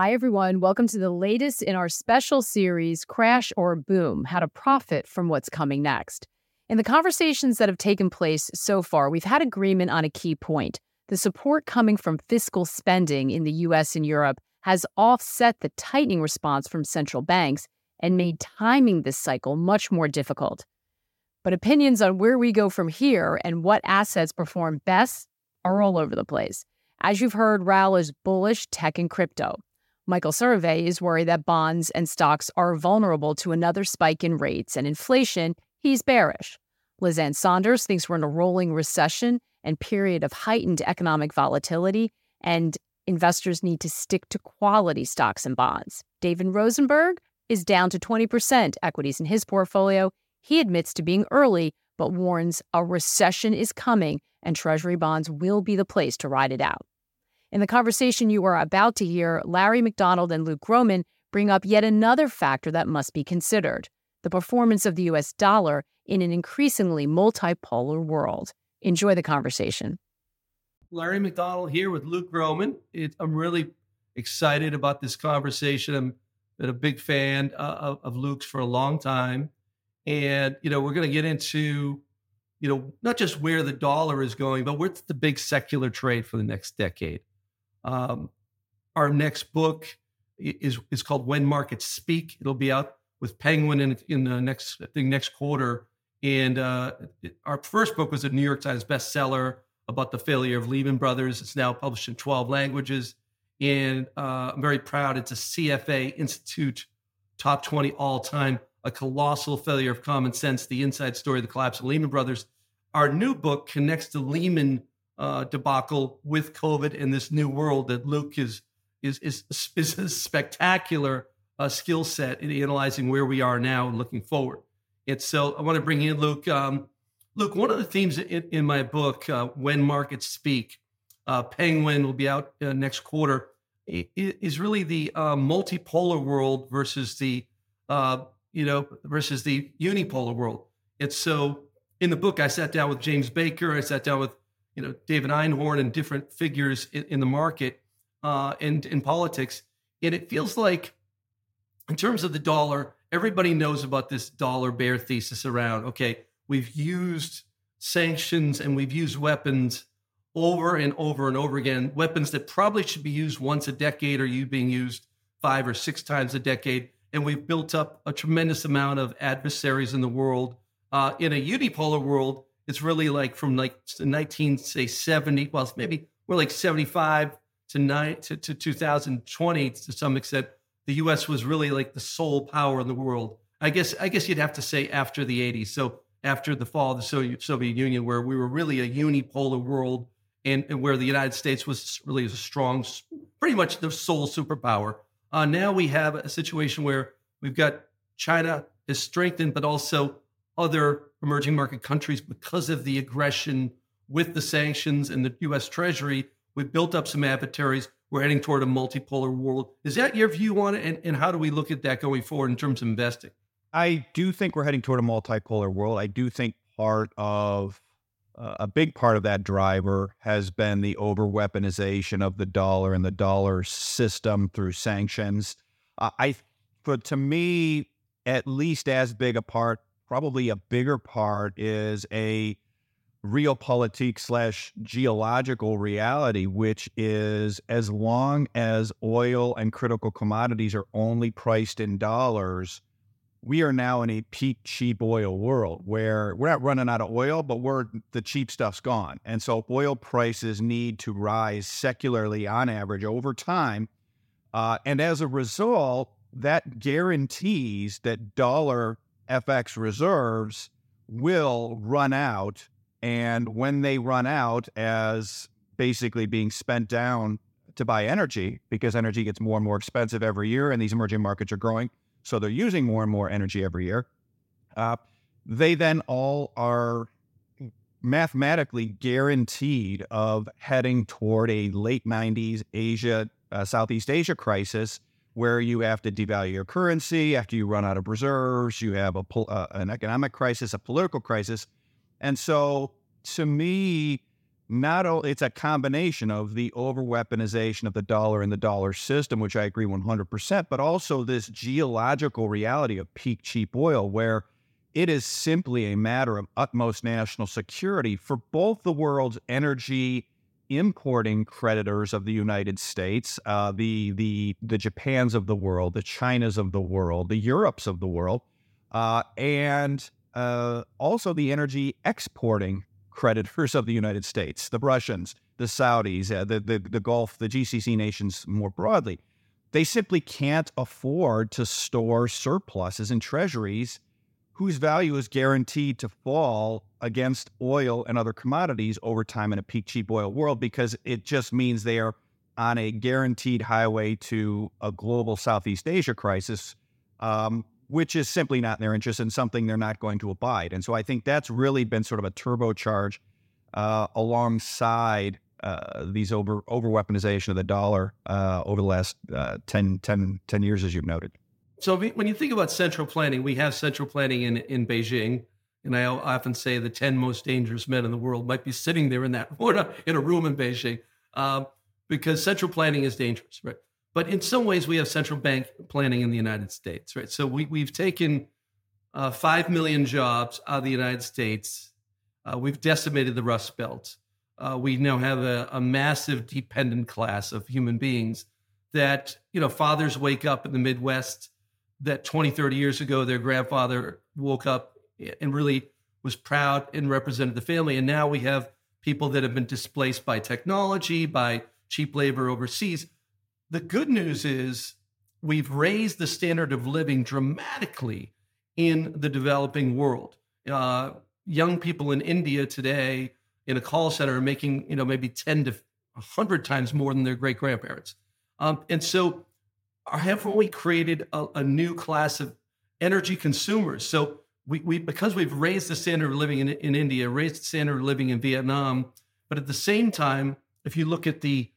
Hi, everyone. Welcome to the latest in our special series, Crash or Boom, How to Profit from What's Coming Next. In the conversations that have taken place so far, we've had agreement on a key point. The support coming from fiscal spending in the U.S. and Europe has offset the tightening response from central banks and made timing this cycle much more difficult. But opinions on where we go from here and what assets perform best are all over the place. As you've heard, Raoul is bullish tech and crypto. Michael Survey is worried that bonds and stocks are vulnerable to another spike in rates and inflation. He's bearish. Lizanne Saunders thinks we're in a rolling recession and period of heightened economic volatility, and investors need to stick to quality stocks and bonds. David Rosenberg is down to 20% equities in his portfolio. He admits to being early, but warns a recession is coming and treasury bonds will be the place to ride it out. In the conversation you are about to hear, Larry McDonald and Luke Gromen bring up yet another factor that must be considered, the performance of the U.S. dollar in an increasingly multipolar world. Enjoy the conversation. Larry McDonald here with Luke Gromen. I'm really excited about this conversation. I've been a big fan of Luke's for a long time. And, we're going to get into, not just where the dollar is going, but what's the big secular trade for the next decade. Our next book is called When Markets Speak. It'll be out with Penguin in the next quarter. And our first book was a New York Times bestseller about the failure of Lehman Brothers. It's now published in 12 languages. And I'm very proud. It's a CFA Institute top 20 all time, A Colossal Failure of Common Sense, The Inside Story of the Collapse of Lehman Brothers. Our new book connects the Lehman debacle with COVID and this new world that Luke is a spectacular skill set in analyzing where we are now and looking forward. And so I want to bring in Luke. Luke, one of the themes in my book, When Markets Speak, Penguin will be out next quarter, is really the multipolar world versus the unipolar world. And so in the book, I sat down with James Baker. I sat down with David Einhorn and different figures in the market and in politics. And it feels like, in terms of the dollar, everybody knows about this dollar bear thesis around, okay, we've used sanctions and we've used weapons over and over and over again, weapons that probably should be used once a decade are being used 5 or 6 times a decade. And we've built up a tremendous amount of adversaries in the world. In a unipolar world, it's really like from 75 to 2020 to some extent. The U.S. was really like the sole power in the world. I guess you'd have to say after the 80s. So after the fall of the Soviet Union, where we were really a unipolar world and where the United States was really a strong, pretty much the sole superpower. Now we have a situation where we've got China is strengthened, but also other emerging market countries, because of the aggression with the sanctions and the U.S. Treasury, we built up some adversaries. We're heading toward a multipolar world. Is that your view on it? And how do we look at that going forward in terms of investing? I do think we're heading toward a multipolar world. I do think a big part of that driver has been the over-weaponization of the dollar and the dollar system through sanctions. To me, at least as big a part, probably a bigger part, is a realpolitik / geological reality, which is as long as oil and critical commodities are only priced in dollars, we are now in a peak cheap oil world where we're not running out of oil, but the cheap stuff's gone. And so oil prices need to rise secularly on average over time. And as a result, that guarantees that dollar FX reserves will run out. And when they run out, as basically being spent down to buy energy, because energy gets more and more expensive every year and these emerging markets are growing, so they're using more and more energy every year, they then all are mathematically guaranteed of heading toward a late 90s Southeast Asia crisis, where you have to devalue your currency after you run out of reserves, you have an economic crisis, a political crisis. And so to me, it's a combination of the overweaponization of the dollar and the dollar system, which I agree 100%, but also this geological reality of peak cheap oil, where it is simply a matter of utmost national security for both the world's energy importing creditors of the United States, the Japans of the world, the Chinas of the world, the Europes of the world, and also the energy exporting creditors of the United States, the Russians, the Saudis, the Gulf, the GCC nations more broadly. They simply can't afford to store surpluses in treasuries whose value is guaranteed to fall against oil and other commodities over time in a peak cheap oil world, because it just means they are on a guaranteed highway to a global Southeast Asia crisis, which is simply not in their interest and something they're not going to abide. And so I think that's really been sort of a turbocharge alongside these overweaponization of the dollar over the last 10 years, as you've noted. So when you think about central planning, we have central planning in Beijing. And I often say the 10 most dangerous men in the world might be sitting there in a room in Beijing, because central planning is dangerous, right? But in some ways, we have central bank planning in the United States, right? So we've taken 5 million jobs out of the United States. We've decimated the Rust Belt. We now have a massive dependent class of human beings that, fathers wake up in the Midwest that 20, 30 years ago, their grandfather woke up and really was proud and represented the family. And now we have people that have been displaced by technology, by cheap labor overseas. The good news is we've raised the standard of living dramatically in the developing world. Young people in India today in a call center are making, maybe 10 to 100 times more than their great-grandparents. And so haven't we created a new class of energy consumers? So because we've raised the standard of living in India, raised the standard of living in Vietnam, but at the same time, if you look at the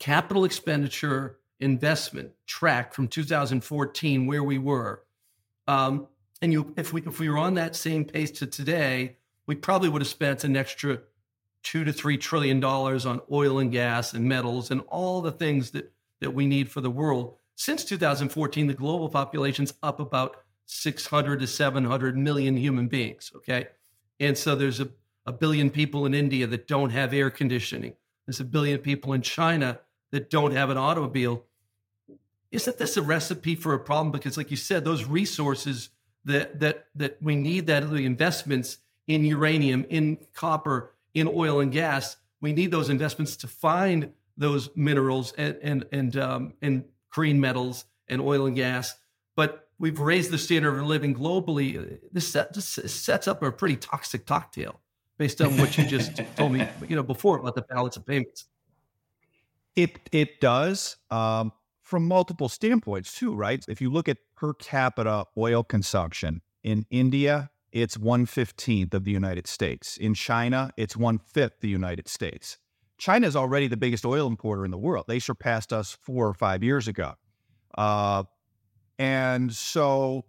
capital expenditure investment track from 2014, where we were, and if we were on that same pace to today, we probably would have spent an extra $2 to $3 trillion on oil and gas and metals and all the things that we need for the world. Since 2014, the global population's up about 600 to 700 million human beings, okay? And so there's a billion people in India that don't have air conditioning. There's a billion people in China that don't have an automobile. Isn't this a recipe for a problem? Because like you said, those resources that we need, that the investments in uranium, in copper, in oil and gas, we need those investments to find those minerals and green metals and oil and gas. But we've raised the standard of living globally. This sets up a pretty toxic cocktail based on what you just told me, before about the balance of payments. It does, from multiple standpoints too, right? If you look at per capita oil consumption in India, it's 1/15 of the United States. In China, it's 1/5 the United States. China is already the biggest oil importer in the world. They surpassed us 4 or 5 years ago. And so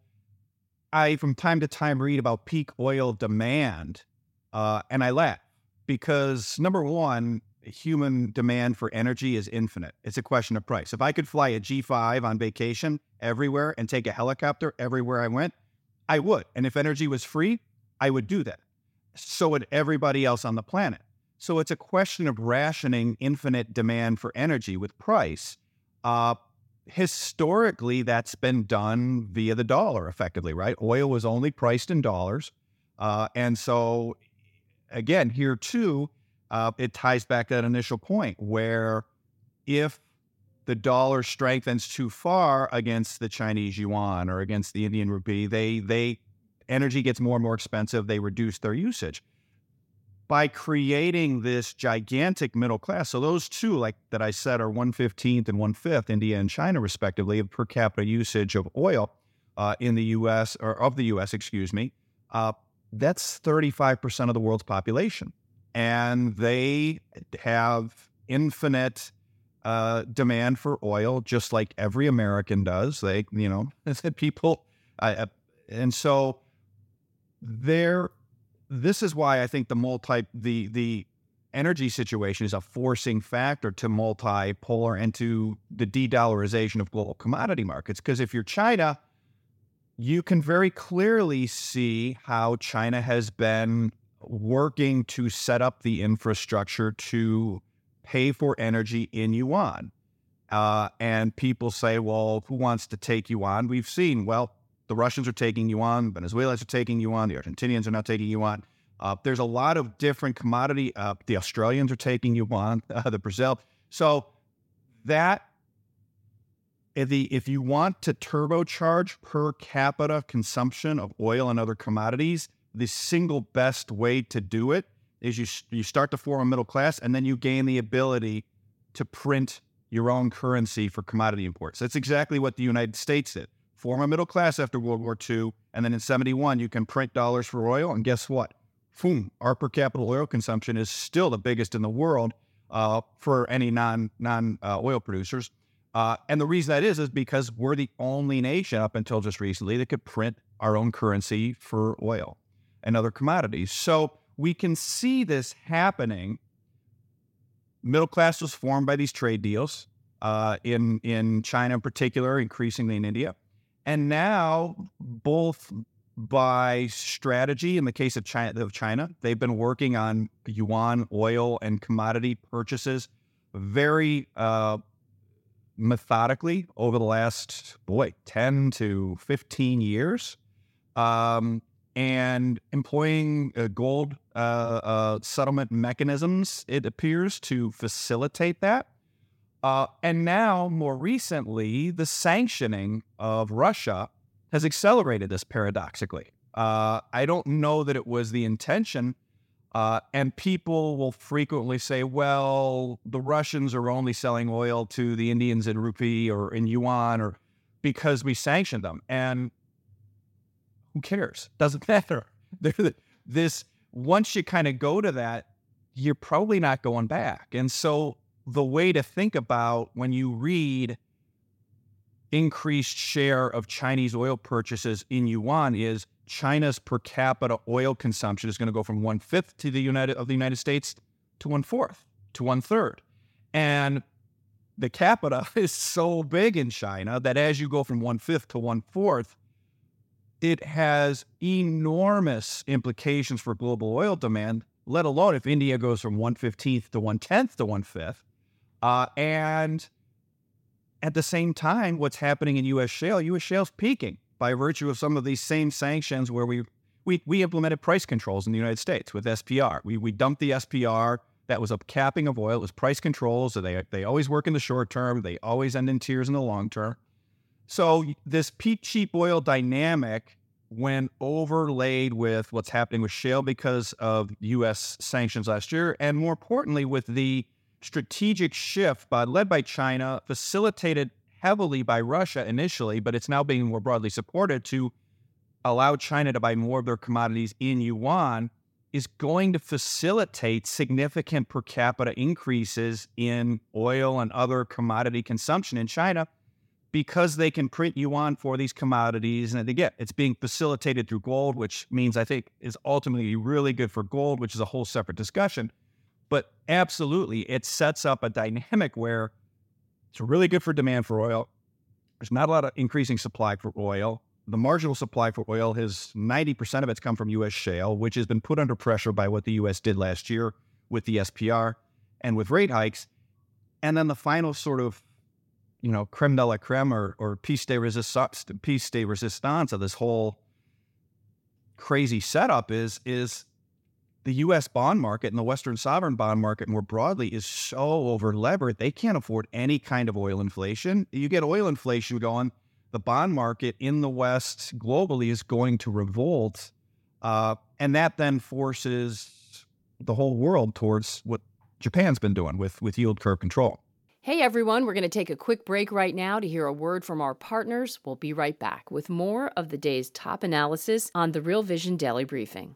I, from time to time, read about peak oil demand, and I laugh because, number one, human demand for energy is infinite. It's a question of price. If I could fly a G5 on vacation everywhere and take a helicopter everywhere I went, I would. And if energy was free, I would do that. So would everybody else on the planet. So it's a question of rationing infinite demand for energy with price. Historically, that's been done via the dollar effectively, right? Oil was only priced in dollars. And so, again, here too, it ties back to that initial point where if the dollar strengthens too far against the Chinese yuan or against the Indian rupee, they energy gets more and more expensive. They reduce their usage. By creating this gigantic middle class, so those two, like that I said, are 1/15 and 1/5, India and China, respectively, of per capita usage of oil in the U.S., or of the U.S., excuse me, that's 35% of the world's population. And they have infinite demand for oil, just like every American does. They, you know, people, and so they're... This is why I think the energy situation is a forcing factor to multipolar and to the de-dollarization of global commodity markets. Because if you're China, you can very clearly see how China has been working to set up the infrastructure to pay for energy in yuan. And people say, well, who wants to take yuan? We've seen, well, the Russians are taking yuan, Venezuelans are taking yuan, the Argentinians are not taking yuan. There's a lot of different commodity. The Australians are taking yuan, the Brazil. So that, if you want to turbocharge per capita consumption of oil and other commodities, the single best way to do it is you start to form a middle class, and then you gain the ability to print your own currency for commodity imports. That's exactly what the United States did. Form a middle class after World War II, and then in 1971, you can print dollars for oil, and guess what? Boom! Our per capita oil consumption is still the biggest in the world for any non oil producers. And the reason that is because we're the only nation up until just recently that could print our own currency for oil and other commodities. So we can see this happening. Middle class was formed by these trade deals in China in particular, increasingly in India. And now, both by strategy, in the case of China, they've been working on yuan, oil, and commodity purchases very methodically over the last, 10 to 15 years, and employing gold settlement mechanisms, it appears, to facilitate that. And now, more recently, the sanctioning of Russia has accelerated this paradoxically. I don't know that it was the intention, and people will frequently say, well, the Russians are only selling oil to the Indians in rupee or in yuan or because we sanctioned them. And who cares? Doesn't matter. Once you kind of go to that, you're probably not going back. And so the way to think about when you read increased share of Chinese oil purchases in yuan is China's per capita oil consumption is going to go from 1/5 to the United States to 1/4 to 1/3. And the capita is so big in China that as you go from 1/5 to 1/4, it has enormous implications for global oil demand, let alone if India goes from 1/15 to 1/10 to 1/5. And at the same time, what's happening in U.S. shale, U.S. shale's peaking by virtue of some of these same sanctions where we implemented price controls in the United States with SPR. We dumped the SPR. That was a capping of oil. It was price controls. So they always work in the short term. They always end in tears in the long term. So this cheap oil dynamic, when overlaid with what's happening with shale because of U.S. sanctions last year, and more importantly with the strategic shift led by China, facilitated heavily by Russia initially, but it's now being more broadly supported to allow China to buy more of their commodities in yuan, is going to facilitate significant per capita increases in oil and other commodity consumption in China because they can print yuan for these commodities. And again, it's being facilitated through gold, which means I think is ultimately really good for gold, which is a whole separate discussion. But absolutely, it sets up a dynamic where it's really good for demand for oil. There's not a lot of increasing supply for oil. the marginal supply for oil has 90% of it's come from U.S. shale, which has been put under pressure by what the U.S. did last year with the SPR and with rate hikes. And then the final sort of, you know, creme de la creme or piece de resistance of this whole crazy setup is the U.S. bond market and the Western sovereign bond market more broadly is so over-levered, they can't afford any kind of oil inflation. You get oil inflation going, the bond market in the West globally is going to revolt, and that then forces the whole world towards what Japan's been doing with yield curve control. Hey, everyone. We're going to take a quick break right now to hear a word from our partners. We'll be right back with more of the day's top analysis on the Real Vision Daily Briefing.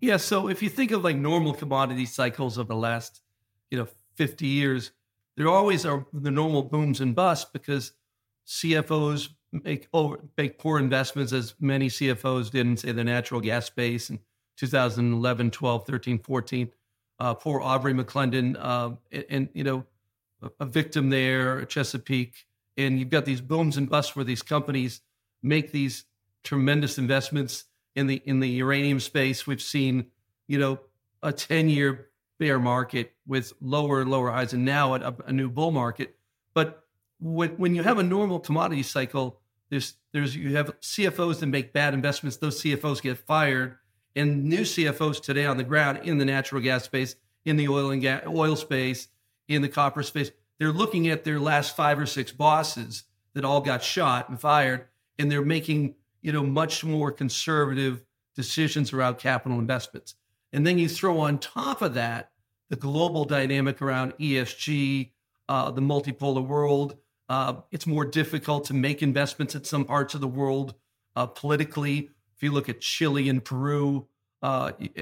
Yeah, so if you think of like normal commodity cycles of the last, 50 years, there always are the normal booms and busts because CFOs make poor investments, as many CFOs did in, say, the natural gas space in 2011, 12, 13, 14. Poor Aubrey McClendon, a victim there, at Chesapeake. And you've got these booms and busts where these companies make these tremendous investments in the uranium space. We've seen, a 10-year bear market with lower and lower highs, and now a new bull market. But when you have a normal commodity cycle, you have CFOs that make bad investments. Those CFOs get fired, and new CFOs today on the ground in the natural gas space, in the oil space, in the copper space, they're looking at their last 5 or 6 bosses that all got shot and fired, and they're making much more conservative decisions around capital investments. And then you throw on top of that the global dynamic around ESG, the multipolar world. It's more difficult to make investments in some parts of the world politically. If you look at Chile and Peru,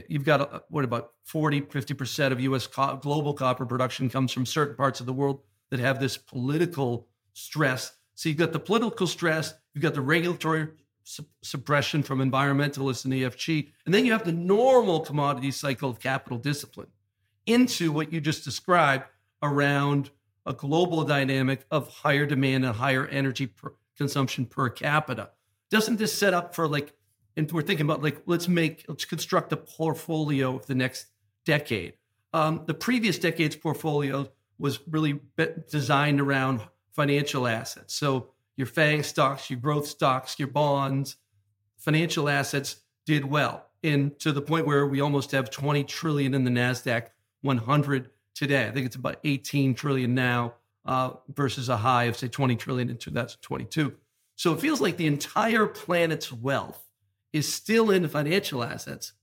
you've got about 40, 50% of U.S. global copper production comes from certain parts of the world that have this political stress. So you've got the political stress, you've got the regulatory suppression from environmentalists and ESG, and then you have the normal commodity cycle of capital discipline into what you just described around a global dynamic of higher demand and higher energy consumption per capita. Doesn't this set up for and we're thinking about let's construct a portfolio of the next decade. The previous decade's portfolio was really designed around financial assets. So your FANG stocks, your growth stocks, your bonds, financial assets did well. And to the point where we almost have $20 trillion in the NASDAQ 100 today. I think it's about $18 trillion now versus a high of, say, $20 trillion in 2022. So it feels like the entire planet's wealth is still in financial assets.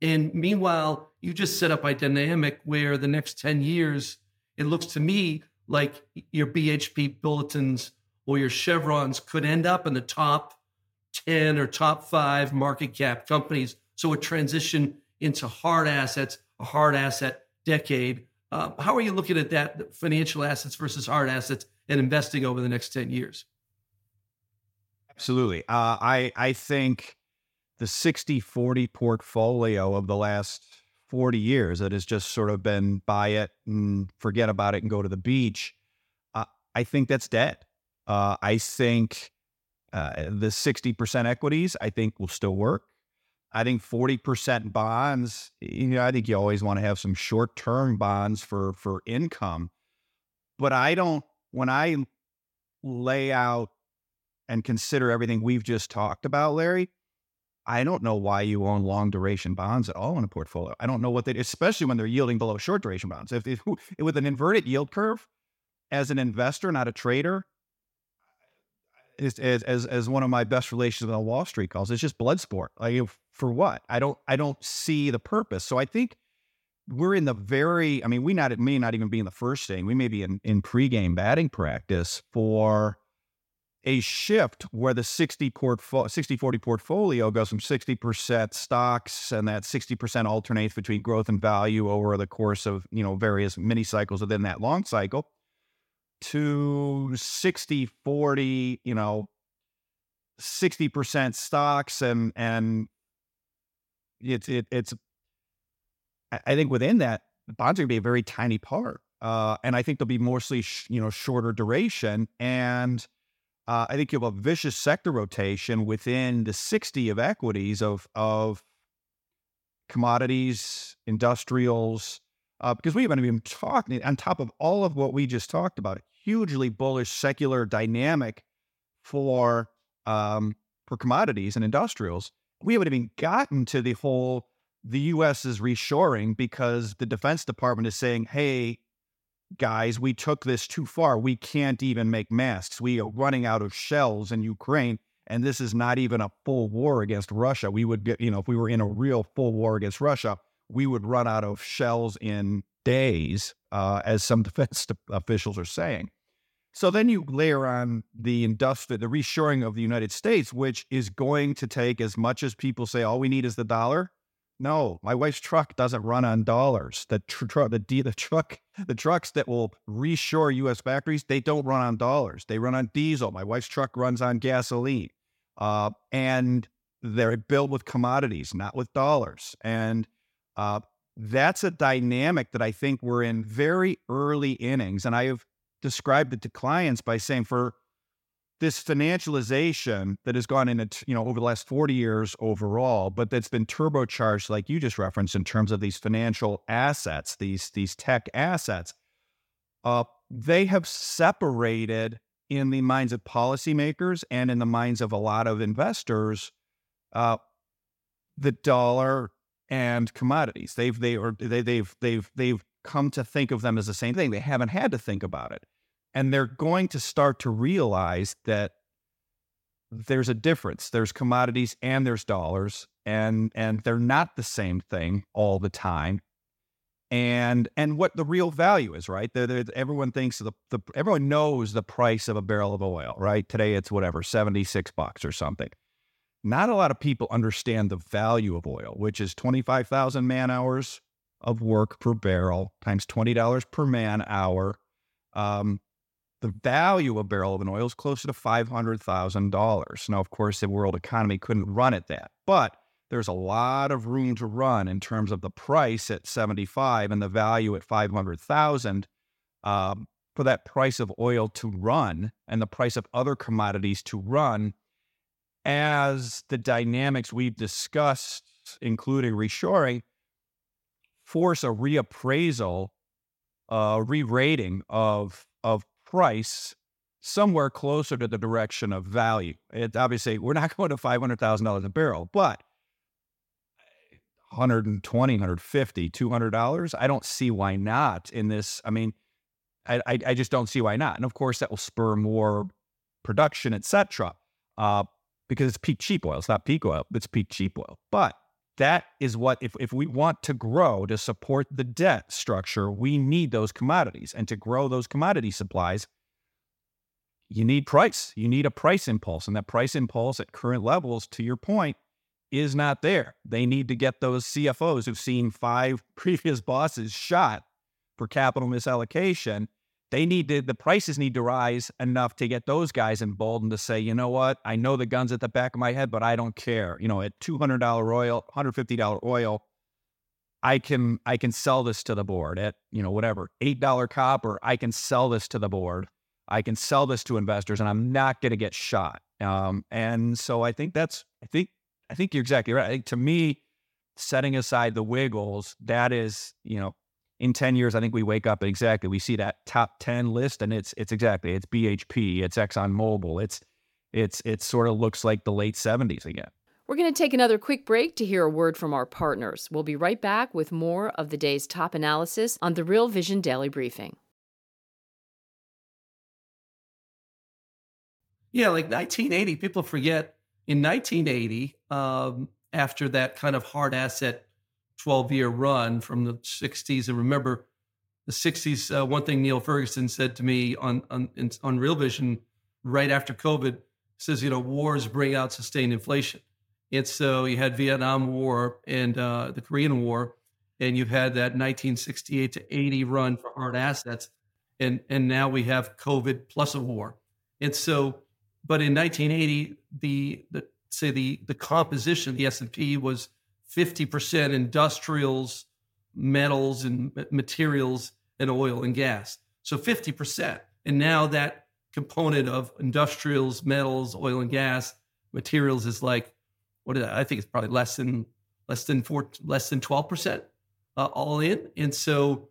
And meanwhile, you just set up a dynamic where the next 10 years, it looks to me like your BHP bulletins or your Chevrons could end up in the top 10 or top 5 market cap companies. So a transition into hard assets, a hard asset decade. How are you looking at that, financial assets versus hard assets, and investing over the next 10 years? Absolutely. I think the 60-40 portfolio of the last 40 years that has just sort of been buy it and forget about it and go to the beach, I think that's dead. I think the 60% equities, I think, will still work. I think 40% bonds, I think you always want to have some short-term bonds for income. But when I lay out and consider everything we've just talked about, Larry, I don't know why you own long-duration bonds at all in a portfolio. I don't know what especially when they're yielding below short-duration bonds. If with an inverted yield curve, as an investor, not a trader, as one of my best relations on Wall Street calls, it's just blood sport. For what? I don't see the purpose. So I think we're in the very, I mean, may not even be in the first inning. We may be in pregame batting practice for a shift where the 60-40 portfolio goes from 60% stocks, and that 60% alternates between growth and value over the course of, you know, various mini cycles within that long cycle, to 60-40, you know, 60% stocks, and it's I think within that, bonds are going to be a very tiny part. And I think they'll be mostly, shorter duration. And I think you have a vicious sector rotation within the 60 of equities of commodities, industrials, because we haven't even talking on top of all of what we just talked about, a hugely bullish secular dynamic for commodities and industrials. We haven't even gotten to the whole, the U.S. is reshoring because the Defense Department is saying, hey, guys, we took this too far. We can't even make masks. We are running out of shells in Ukraine, and this is not even a full war against Russia. We would get, if we were in a real full war against Russia, we would run out of shells in days, as some defense officials are saying. So then you layer on the reshoring of the United States, which is going to take, as much as people say, all we need is the dollar. No, my wife's truck doesn't run on dollars. The trucks that will reshore U.S. factories, they don't run on dollars. They run on diesel. My wife's truck runs on gasoline, and they're built with commodities, not with dollars. And that's a dynamic that I think we're in very early innings. And I have described it to clients by saying, for this financialization that has gone into, over the last 40 years overall, but that's been turbocharged, like you just referenced, in terms of these financial assets, these tech assets, they have separated in the minds of policymakers and in the minds of a lot of investors, the dollar and commodities. They've come to think of them as the same thing. They haven't had to think about it. And they're going to start to realize that there's a difference. There's commodities and there's dollars, and they're not the same thing all the time. And what the real value is, right? Everyone thinks everyone knows the price of a barrel of oil, right? Today it's whatever, $76 or something. Not a lot of people understand the value of oil, which is 25,000 man hours of work per barrel times $20 per man hour. The value of a barrel of an oil is closer to $500,000. Now, of course, the world economy couldn't run at that, but there's a lot of room to run in terms of the price at 75 and the value at 500,000, for that price of oil to run and the price of other commodities to run as the dynamics we've discussed, including reshoring, force a reappraisal, re-rating of price somewhere closer to the direction of value. It obviously, we're not going to $500,000 a barrel, but $120, $150, $200, I don't see why not in this. I mean, I just don't see why not. And of course, that will spur more production, et cetera, because it's peak cheap oil. It's not peak oil, it's peak cheap oil. But that is what, if we want to grow to support the debt structure, we need those commodities. And to grow those commodity supplies, you need price. You need a price impulse. And that price impulse at current levels, to your point, is not there. They need to get those CFOs who've seen 5 previous bosses shot for capital misallocation. The prices need to rise enough to get those guys emboldened to say, you know what, I know the gun's at the back of my head, but I don't care. At $200 oil, $150 oil, I can sell this to the board. At, whatever, $8 copper, I can sell this to the board. I can sell this to investors, and I'm not going to get shot. And so I think I think you're exactly right. I think, to me, setting aside the wiggles, that is, in 10 years, I think we wake up and we see that top 10 list, and it's BHP, it's ExxonMobil, it sort of looks like the late 70s again. We're going to take another quick break to hear a word from our partners. We'll be right back with more of the day's top analysis on the Real Vision Daily Briefing. Yeah, like 1980, people forget in 1980, after that kind of hard asset 12-year run from the 60s. And remember, the 60s, one thing Neil Ferguson said to me on Real Vision right after COVID, says, you know, wars bring out sustained inflation. And so you had Vietnam War and the Korean War, and you've had that 1968 to 80 run for hard assets. And now we have COVID plus a war. And so, but in 1980, the composition of the S&P was 50% industrials, metals and materials, and oil and gas. So 50%. And now that component of industrials, metals, oil and gas, materials is like, what is that? I think it's probably less than 12% all in. And so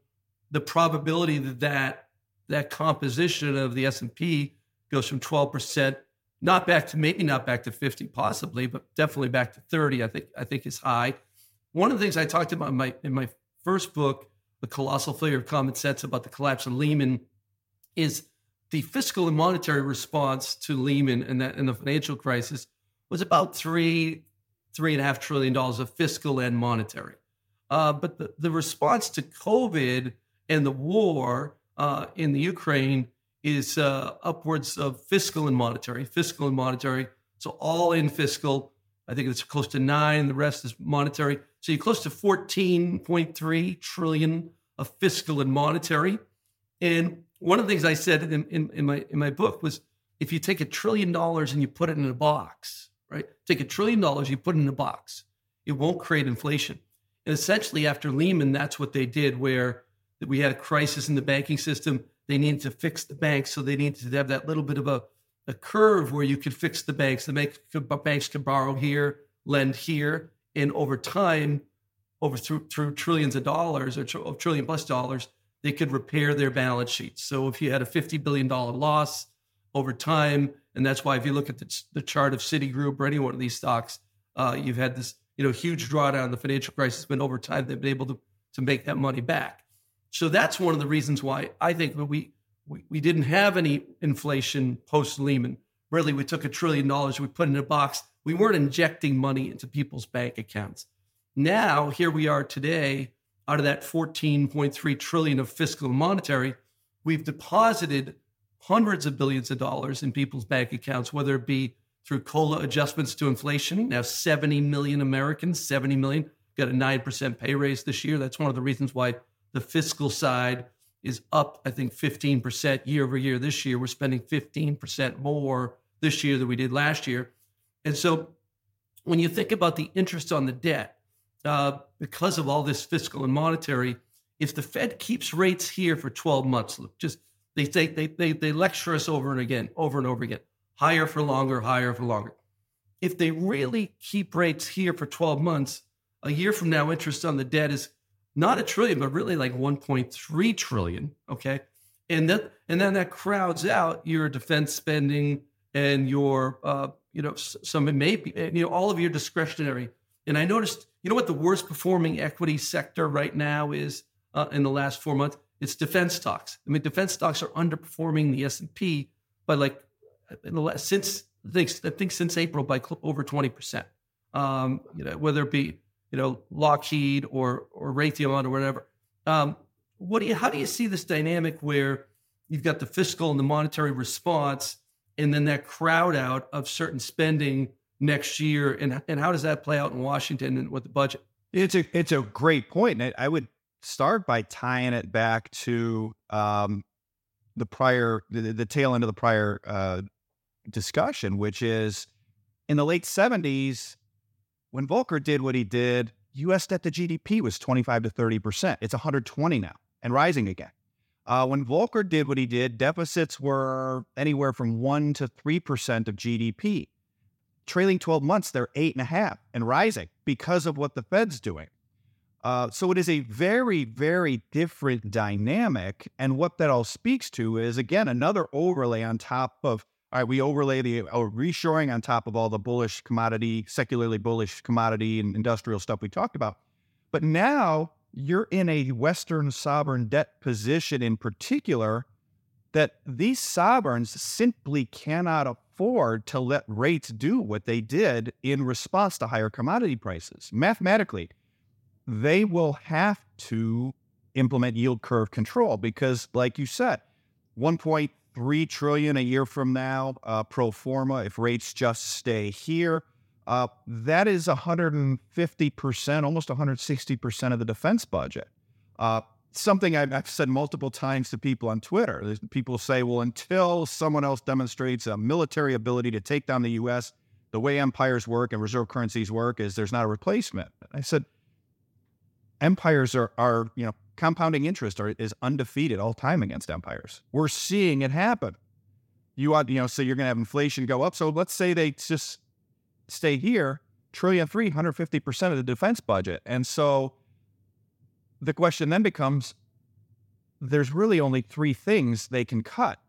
the probability that composition of the S&P goes from 12%, maybe not back to 50 possibly, but definitely back to 30, I think is high. One of the things I talked about in my first book, The Colossal Failure of Common Sense, about the collapse of Lehman, is the fiscal and monetary response to Lehman and the financial crisis was about $3.5 trillion of fiscal and monetary. But the response to COVID and the war in the Ukraine is upwards of fiscal and monetary. So all in fiscal, I think it's close to 9, the rest is monetary. So you're close to $14.3 trillion of fiscal and monetary. And one of the things I said in my book was, if you take $1 trillion and you put it in a box, right? Take $1 trillion, you put it in a box, it won't create inflation. And essentially after Lehman, that's what they did, where we had a crisis in the banking system. They needed to fix the banks, so they needed to have that little bit of a curve where you could fix the banks. The banks could borrow here, lend here, and over time, through trillions of dollars or trillion plus dollars, they could repair their balance sheets. So if you had a $50 billion loss over time, and that's why if you look at the chart of Citigroup or any one of these stocks, you've had this huge drawdown in the financial crisis, but over time they've been able to make that money back. So that's one of the reasons why I think that we didn't have any inflation post-Lehman. Really, we took $1 trillion, we put it in a box. We weren't injecting money into people's bank accounts. Now, here we are today, out of that $14.3 trillion of fiscal and monetary, we've deposited hundreds of billions of dollars in people's bank accounts, whether it be through COLA adjustments to inflation. Now, 70 million Americans, 70 million, got a 9% pay raise this year. That's one of the reasons why the fiscal side is up, I think, 15% year over year this year. We're spending 15% more this year than we did last year. And so when you think about the interest on the debt, because of all this fiscal and monetary, if the Fed keeps rates here for 12 months, Luke, just they lecture us over and over again, higher for longer. If they really keep rates here for 12 months, a year from now, interest on the debt is not $1 trillion, but really like 1.3 trillion, okay? And then that crowds out your defense spending and your, all of your discretionary. And I noticed, what the worst performing equity sector right now is in the last 4 months? It's defense stocks. I mean, defense stocks are underperforming the S&P by since April by over 20%. Whether it be Lockheed or Raytheon or whatever. How do you see this dynamic where you've got the fiscal and the monetary response, and then that crowd out of certain spending next year, and how does that play out in Washington and with the budget? It's a great point, and I would start by tying it back to the tail end of the prior discussion, which is in the late 70s. When Volcker did what he did, U.S. debt to GDP was 25 to 30%. It's 120 now and rising again. When Volcker did what he did, deficits were anywhere from 1 to 3% of GDP. Trailing 12 months, they're 8.5 and rising because of what the Fed's doing. So it is a very, very different dynamic. And what that all speaks to is, again, another overlay on top of, all right, we overlay the reshoring on top of all the secularly bullish commodity and industrial stuff we talked about. But now you're in a Western sovereign debt position in particular that these sovereigns simply cannot afford to let rates do what they did in response to higher commodity prices. Mathematically, they will have to implement yield curve control because, like you said, $1.3 trillion a year from now, pro forma, if rates just stay here, that is 150%, almost 160% of the defense budget. Something I've said multiple times to people on Twitter. People say, well, until someone else demonstrates a military ability to take down the U.S., the way empires work and reserve currencies work is there's not a replacement. I said, empires are compounding interest is undefeated all time against empires. We're seeing it happen. So you're going to have inflation go up. So let's say they just stay here, $1.3 trillion, 150% of the defense budget. And so the question then becomes, there's really only three things they can cut.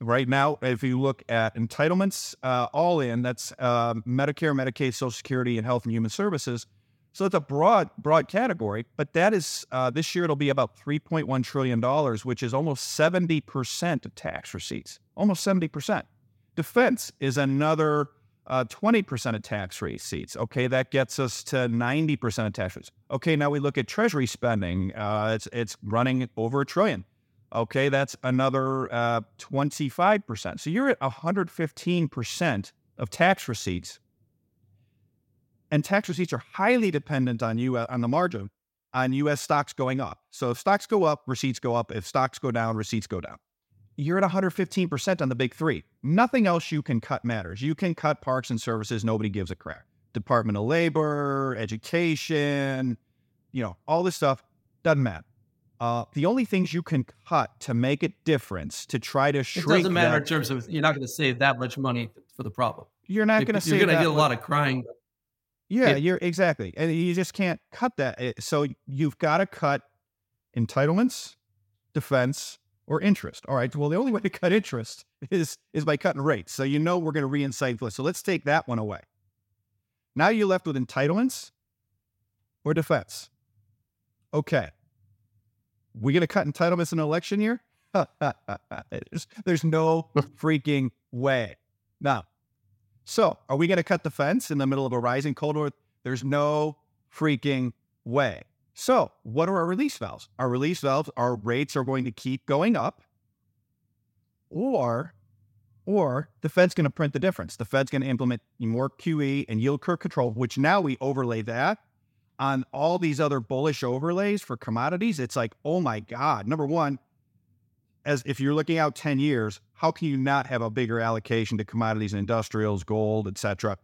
Right now, if you look at entitlements, all in, that's Medicare, Medicaid, Social Security, and Health and Human Services. So it's a broad category, but that is, this year it'll be about $3.1 trillion, which is almost 70% of tax receipts, almost 70%. Defense is another 20% of tax receipts. Okay, that gets us to 90% of tax rates. Okay, now we look at Treasury spending. It's running over $1 trillion. Okay, that's another 25%. So you're at 115% of tax receipts. And tax receipts are highly dependent on the margin, on U.S. stocks going up. So if stocks go up, receipts go up. If stocks go down, receipts go down. You're at 115% on the big three. Nothing else you can cut matters. You can cut parks and services. Nobody gives a crap. Department of Labor, education, all this stuff doesn't matter. The only things you can cut to make a difference, to try to shrink. It doesn't matter in terms of you're not going to save that much money for the problem. You're not going to save that. You're going to get a lot of crying. Yeah, you're exactly. And you just can't cut that. So you've got to cut entitlements, defense, or interest. All right. Well, the only way to cut interest is by cutting rates. So we're going to reincite inflation. So let's take that one away. Now you're left with entitlements or defense. Okay. We're going to cut entitlements in an election year? There's no freaking way. Now, so are we going to cut defense in the middle of a rising Cold War? There's no freaking way. So what are our release valves? Our release valves, our rates are going to keep going up, or the Fed's going to print the difference. The Fed's going to implement more QE and yield curve control, which now we overlay that on all these other bullish overlays for commodities. It's like, oh my God. Number one, as if you're looking out 10 years, how can you not have a bigger allocation to commodities and industrials, gold, et cetera?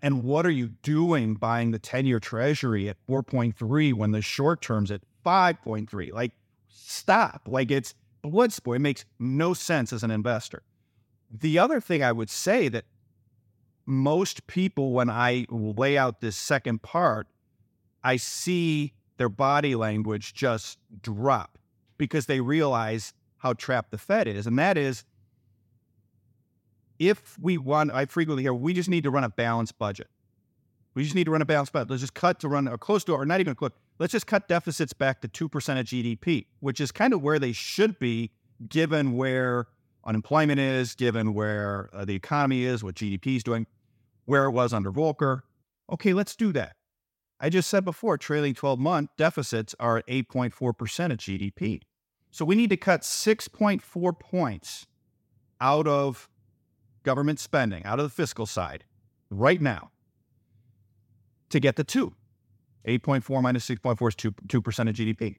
And what are you doing buying the 10-year Treasury at 4.3 when the short term's at 5.3? Like, stop. Like, it's blood sport. It makes no sense as an investor. The other thing I would say that most people, when I lay out this second part, I see their body language just drop because they realize how trapped the Fed is, and that is, I frequently hear, we just need to run a balanced budget. Let's just cut to run, or close to, or not even close. Let's just cut deficits back to 2% of GDP, which is kind of where they should be, given where unemployment is, given where the economy is, what GDP is doing, where it was under Volcker. Okay, let's do that. I just said before, trailing 12-month deficits are at 8.4% of GDP. So we need to cut 6.4 points out of government spending, out of the fiscal side right now to get the 2. 8.4 minus 6.4 is 2% of GDP.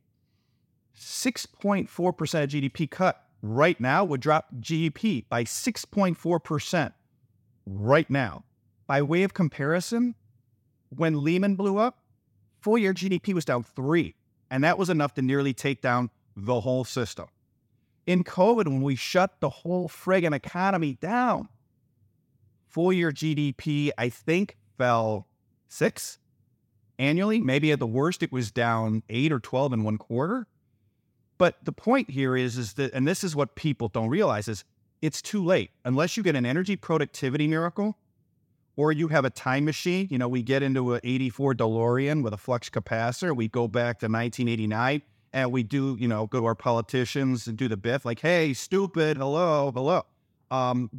6.4% of GDP cut right now would drop GDP by 6.4% right now. By way of comparison, when Lehman blew up, full year GDP was down 3, and that was enough to nearly take down the whole system. In COVID, when we shut the whole friggin' economy down, full-year GDP, I think, fell 6 annually. Maybe at the worst, it was down 8 or 12 in one quarter. But the point here is that, and this is what people don't realize, is it's too late. Unless you get an energy productivity miracle, or you have a time machine. We get into an 84 DeLorean with a flux capacitor. We go back to 1989. And we do, go to our politicians and do the biff, like, hey, stupid, hello.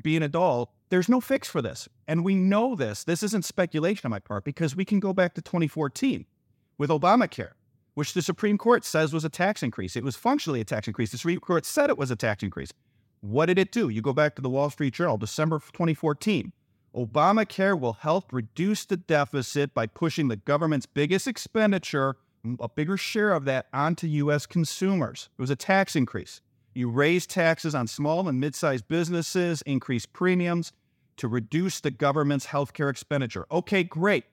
Be an adult. There's no fix for this. And we know this. This isn't speculation on my part because we can go back to 2014. with Obamacare, which the Supreme Court says was a tax increase. It was functionally a tax increase. The Supreme Court said it was a tax increase. What did it do? You go back to the Wall Street Journal, December 2014. Obamacare will help reduce the deficit by pushing the government's biggest expenditure, a bigger share of that, onto U.S. consumers. It was a tax increase. You raise taxes on small and mid-sized businesses, increase premiums to reduce the government's healthcare expenditure. Okay, great.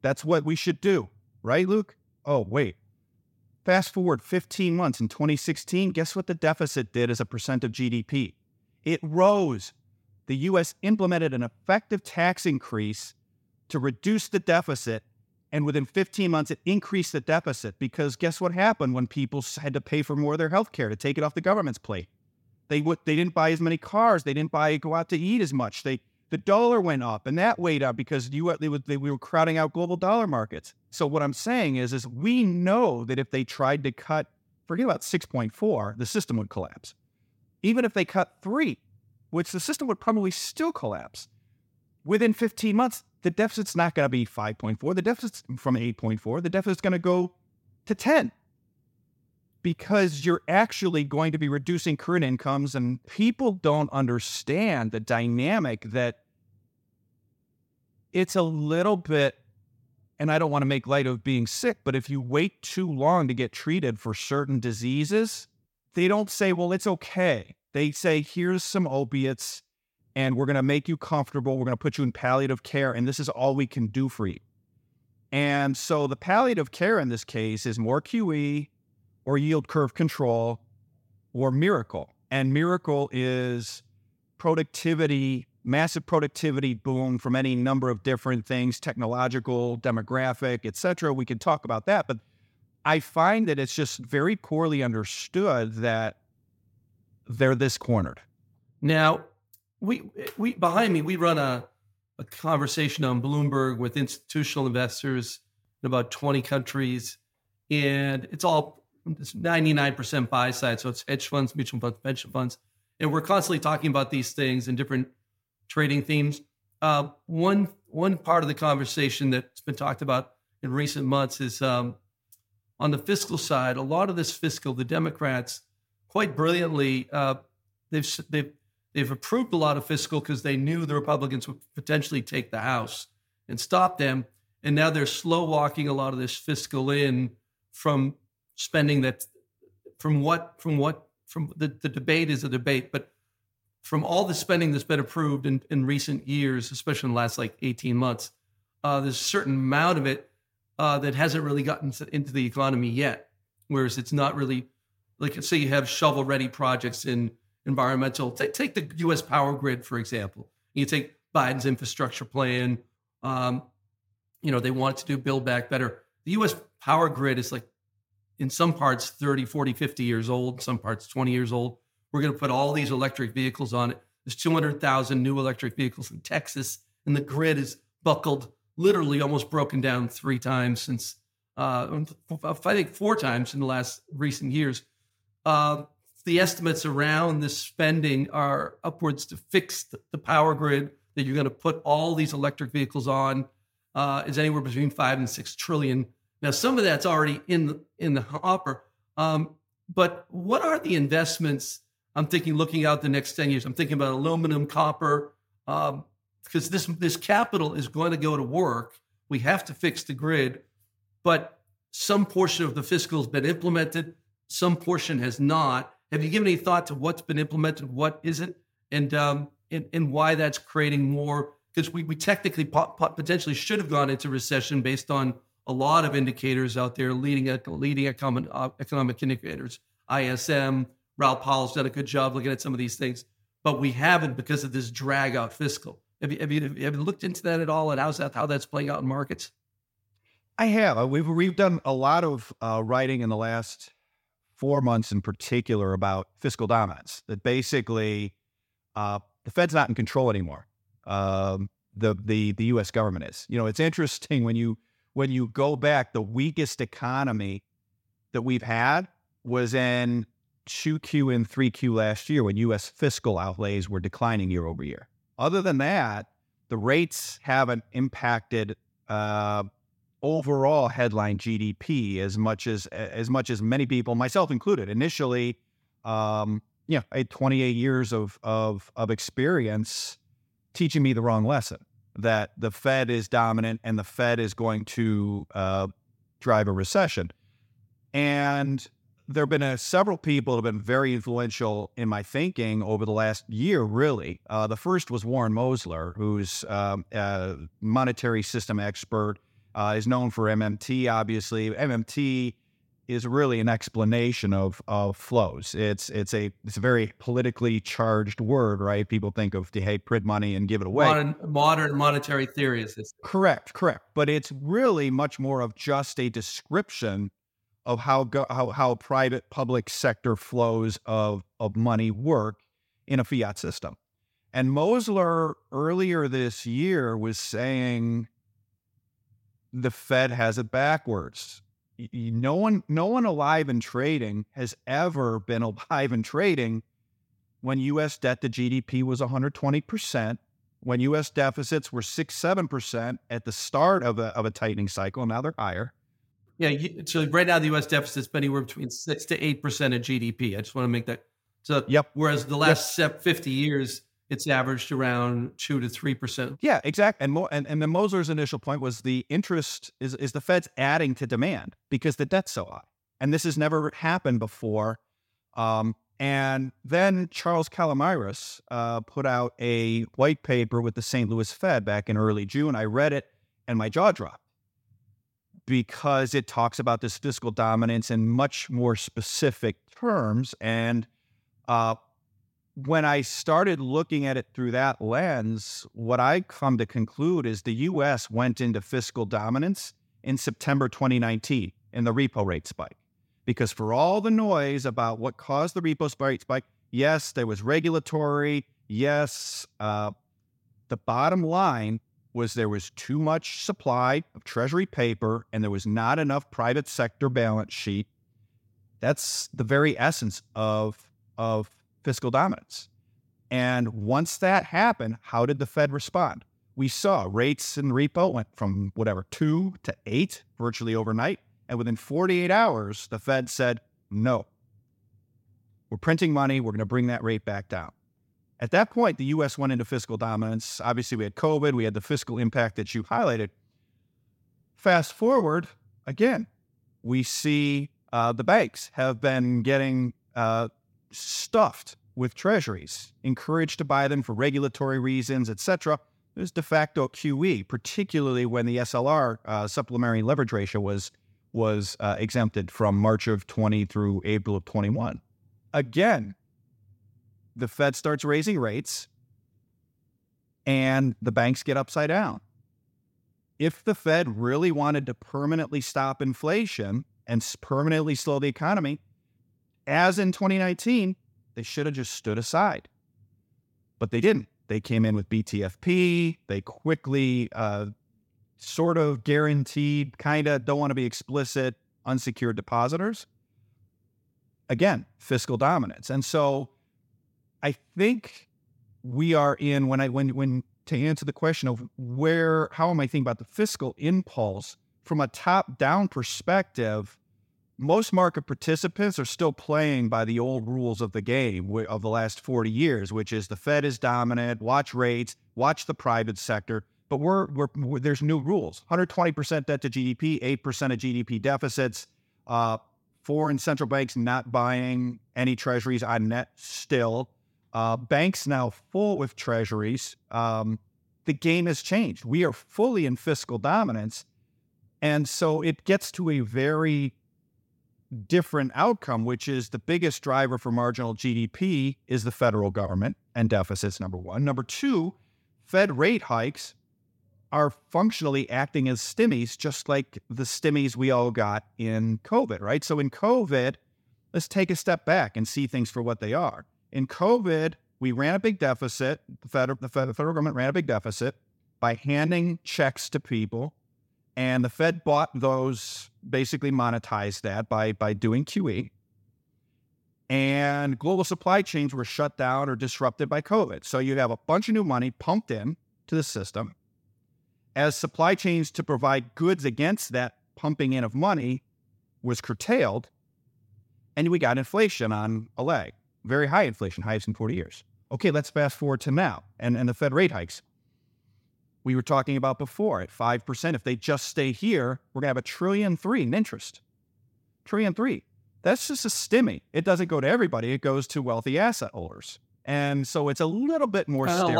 That's what we should do. Right, Luke? Oh, wait. Fast forward 15 months in 2016, guess what the deficit did as a percent of GDP? It rose. The U.S. implemented an effective tax increase to reduce the deficit, and within 15 months, it increased the deficit because guess what happened when people had to pay for more of their health care to take it off the government's plate? They didn't buy as many cars. They didn't go out to eat as much. The dollar went up, and that weighed up because we were crowding out global dollar markets. So what I'm saying is we know that if they tried to cut, forget about 6.4, the system would collapse. Even if they cut 3, which the system would probably still collapse, within 15 months, the deficit's not going to be 5.4. The deficit's from 8.4. The deficit's going to go to 10 because you're actually going to be reducing current incomes, and people don't understand the dynamic that it's a little bit, and I don't want to make light of being sick, but if you wait too long to get treated for certain diseases, they don't say, well, it's okay. They say, here's some opiates, and we're going to make you comfortable. We're going to put you in palliative care, and this is all we can do for you. And so the palliative care in this case is more QE or yield curve control or miracle. And miracle is productivity, massive productivity boom from any number of different things, technological, demographic, et cetera. We can talk about that. But I find that it's just very poorly understood that they're this cornered. Now, we behind me, we run a conversation on Bloomberg with institutional investors in about 20 countries, and it's 99% buy side. So it's hedge funds, mutual funds, pension funds. And we're constantly talking about these things and different trading themes. One part of the conversation that's been talked about in recent months is on the fiscal side, a lot of this fiscal, the Democrats, quite brilliantly, they've approved a lot of fiscal because they knew the Republicans would potentially take the House and stop them. And now they're slow walking a lot of this fiscal in from spending that from the debate is a debate, but from all the spending that's been approved in recent years, especially in the last 18 months, there's a certain amount of it that hasn't really gotten into the economy yet. Whereas it's not really, say you have shovel ready projects in environmental, take the US power grid, for example. You take Biden's infrastructure plan, they want to do Build Back Better. The US power grid is in some parts, 30, 40, 50 years old, some parts 20 years old. We're going to put all these electric vehicles on it. There's 200,000 new electric vehicles in Texas, and the grid is buckled, literally almost broken down 3 times since, I think 4 times in the last recent years. The estimates around this spending are upwards to fix the power grid that you're going to put all these electric vehicles on is anywhere between $5 and $6 trillion. Now, some of that's already in the hopper, but what are the investments? I'm thinking looking out the next 10 years. I'm thinking about aluminum, copper, because this capital is going to go to work. We have to fix the grid, but some portion of the fiscal has been implemented, some portion has not. Have you given any thought to what's been implemented, what isn't, and why that's creating more? Because we technically potentially should have gone into recession based on a lot of indicators out there, leading economic indicators. ISM, Raoul Powell's done a good job looking at some of these things, but we haven't because of this drag out fiscal. Have you looked into that at all, and how that's playing out in markets? I have. We've done a lot of writing in the last 4 months in particular about fiscal dominance, that basically the Fed's not in control anymore. The U.S. government is. It's interesting when you go back, the weakest economy that we've had was in 2Q and 3Q last year when U.S. fiscal outlays were declining year over year. Other than that, the rates haven't impacted overall headline GDP as much as many people, myself included, initially, I had 28 years of experience teaching me the wrong lesson, that the Fed is dominant and the Fed is going to drive a recession. And there have been several people that have been very influential in my thinking over the last year, really. The first was Warren Mosler, who's a monetary system expert, is known for MMT, obviously. MMT is really an explanation of flows. It's a very politically charged word, right? People think of, hey, print money and give it away. Modern monetary theory is this. Correct. But it's really much more of just a description of how private public sector flows of money work in a fiat system. And Mosler earlier this year was saying the Fed has it backwards. No one alive and trading has ever been alive and trading when U.S. debt to GDP was 120%, when U.S. deficits were 6-7% at the start of a tightening cycle. Now they're higher. Yeah, so right now the U.S. deficit's anywhere between 6 to 8% of GDP. I just want to make that. So, yep. Whereas the last 50 years, it's averaged around 2 to 3%. Yeah, exactly. And then Mosler's initial point was the interest is the Fed's adding to demand because the debt's so high. And this has never happened before. And then Charles Calamiris put out a white paper with the St. Louis Fed back in early June. I read it and my jaw dropped, because it talks about this fiscal dominance in much more specific terms. And when I started looking at it through that lens, what I come to conclude is the U.S. went into fiscal dominance in September 2019 in the repo rate spike. Because for all the noise about what caused the repo rate spike, yes, there was regulatory, yes, the bottom line was there was too much supply of treasury paper and there was not enough private sector balance sheet. That's the very essence of fiscal dominance. And once that happened, how did the Fed respond? We saw rates in repo went from 2 to 8 virtually overnight. And within 48 hours, the Fed said, no, we're printing money. We're going to bring that rate back down. At that point, the U.S. went into fiscal dominance. Obviously, we had COVID. We had the fiscal impact that you highlighted. Fast forward, again, we see the banks have been getting stuffed with treasuries, encouraged to buy them for regulatory reasons, et cetera. There's de facto QE, particularly when the SLR, supplementary leverage ratio, was exempted from March of 20 through April of 21. Again, the Fed starts raising rates and the banks get upside down. If the Fed really wanted to permanently stop inflation and permanently slow the economy, as in 2019, they should have just stood aside. But they didn't. They came in with BTFP. They quickly sort of guaranteed, kind of don't want to be explicit, unsecured depositors. Again, fiscal dominance. And so I think we are in, when to answer the question of how am I thinking about the fiscal impulse from a top-down perspective, most market participants are still playing by the old rules of the game of the last 40 years, which is the Fed is dominant, watch rates, watch the private sector, but there's new rules. 120% debt to GDP, 8% of GDP deficits, foreign central banks not buying any treasuries on net still. Banks now full with treasuries. The game has changed. We are fully in fiscal dominance. And so it gets to a very different outcome, which is the biggest driver for marginal GDP is the federal government and deficits, number one. Number two, Fed rate hikes are functionally acting as stimmies, just like the stimmies we all got in COVID, right? So in COVID, let's take a step back and see things for what they are. In COVID, we ran a big deficit. The federal government ran a big deficit by handing checks to people, and the Fed bought those, basically monetized that by doing QE. And global supply chains were shut down or disrupted by COVID. So you have a bunch of new money pumped in to the system. as supply chains to provide goods against that pumping in of money was curtailed, and we got inflation on a lag. Very high inflation, highest in 40 years. Okay, let's fast forward to now and the Fed rate hikes we were talking about before at 5%. If they just stay here, we're going to have $1.3 trillion in interest. $1.3 trillion. That's just a stimmy. It doesn't go to everybody. It goes to wealthy asset holders. And so it's a little bit more sterilized.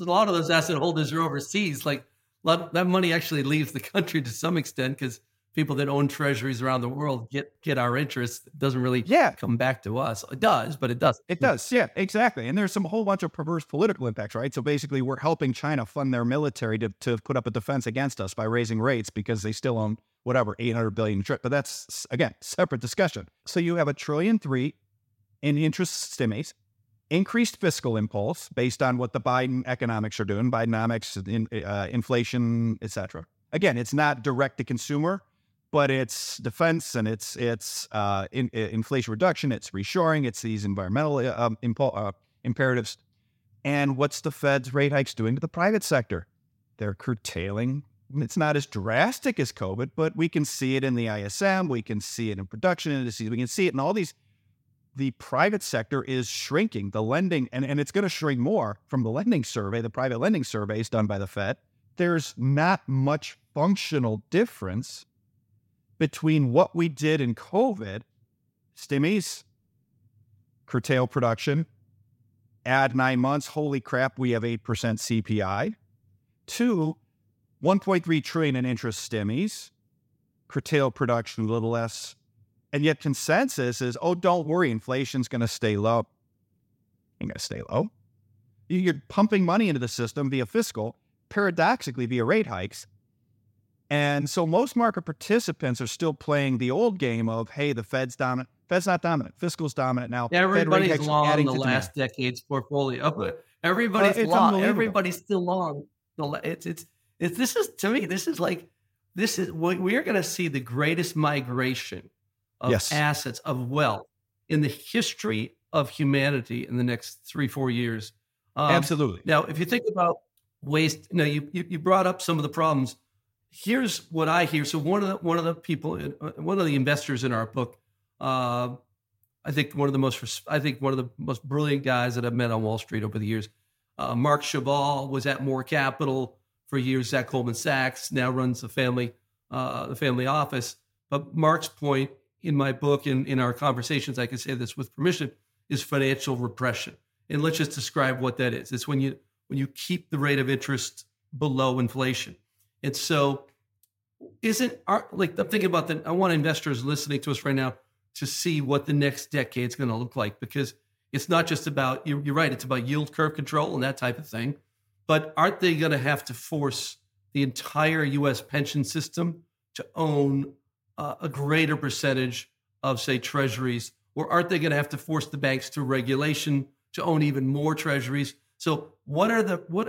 A lot of those asset holders are overseas. Like that money actually leaves the country to some extent because people that own treasuries around the world get our interest. It doesn't really come back to us. It does, but it doesn't. It does, yeah, exactly. And there's some whole bunch of perverse political impacts, right? So basically we're helping China fund their military to put up a defense against us by raising rates because they still own whatever, $800 billion. But that's, again, separate discussion. So you have $1.3 trillion in interest stimmies, increased fiscal impulse based on what the Biden economics are doing, Bidenomics, inflation, et cetera. Again, it's not direct to consumer, but it's defense and it's inflation reduction, it's reshoring, it's these environmental imperatives. And what's the Fed's rate hikes doing to the private sector? They're curtailing. It's not as drastic as COVID, but we can see it in the ISM, we can see it in production indices, we can see it in all these. The private sector is shrinking, the lending, and it's going to shrink more from the lending survey, the private lending survey is done by the Fed. There's not much functional difference between what we did in COVID, stimmies, curtail production, add 9 months, holy crap, we have 8% CPI, to $1.3 trillion in interest stimmies, curtail production a little less, and yet consensus is, oh, don't worry, inflation's going to stay low. Ain't going to stay low. You're pumping money into the system via fiscal, paradoxically via rate hikes. And so most market participants are still playing the old game of, hey, the Fed's dominant. Fed's not dominant. Fiscal's dominant now. Everybody's long the last decade's portfolio. Everybody's long. Everybody's still long. We are going to see the greatest migration of assets, of wealth in the history of humanity in the next 3-4 years. Absolutely. Now, if you think about waste, you brought up some of the problems. Here's what I hear. So one of the investors in our book, I think one of the most brilliant guys that I've met on Wall Street over the years, Mark Chabal was at Moore Capital for years. Zach Goldman Sachs now runs the family office. But Mark's point in my book, in our conversations, I can say this with permission, is financial repression. And let's just describe what that is. It's when you keep the rate of interest below inflation. And so I'm thinking about I want investors listening to us right now to see what the next decade is going to look like, because it's not just about, you're right, it's about yield curve control and that type of thing. But aren't they going to have to force the entire U.S. pension system to own a greater percentage of, say, treasuries? Or aren't they going to have to force the banks through regulation to own even more treasuries? So what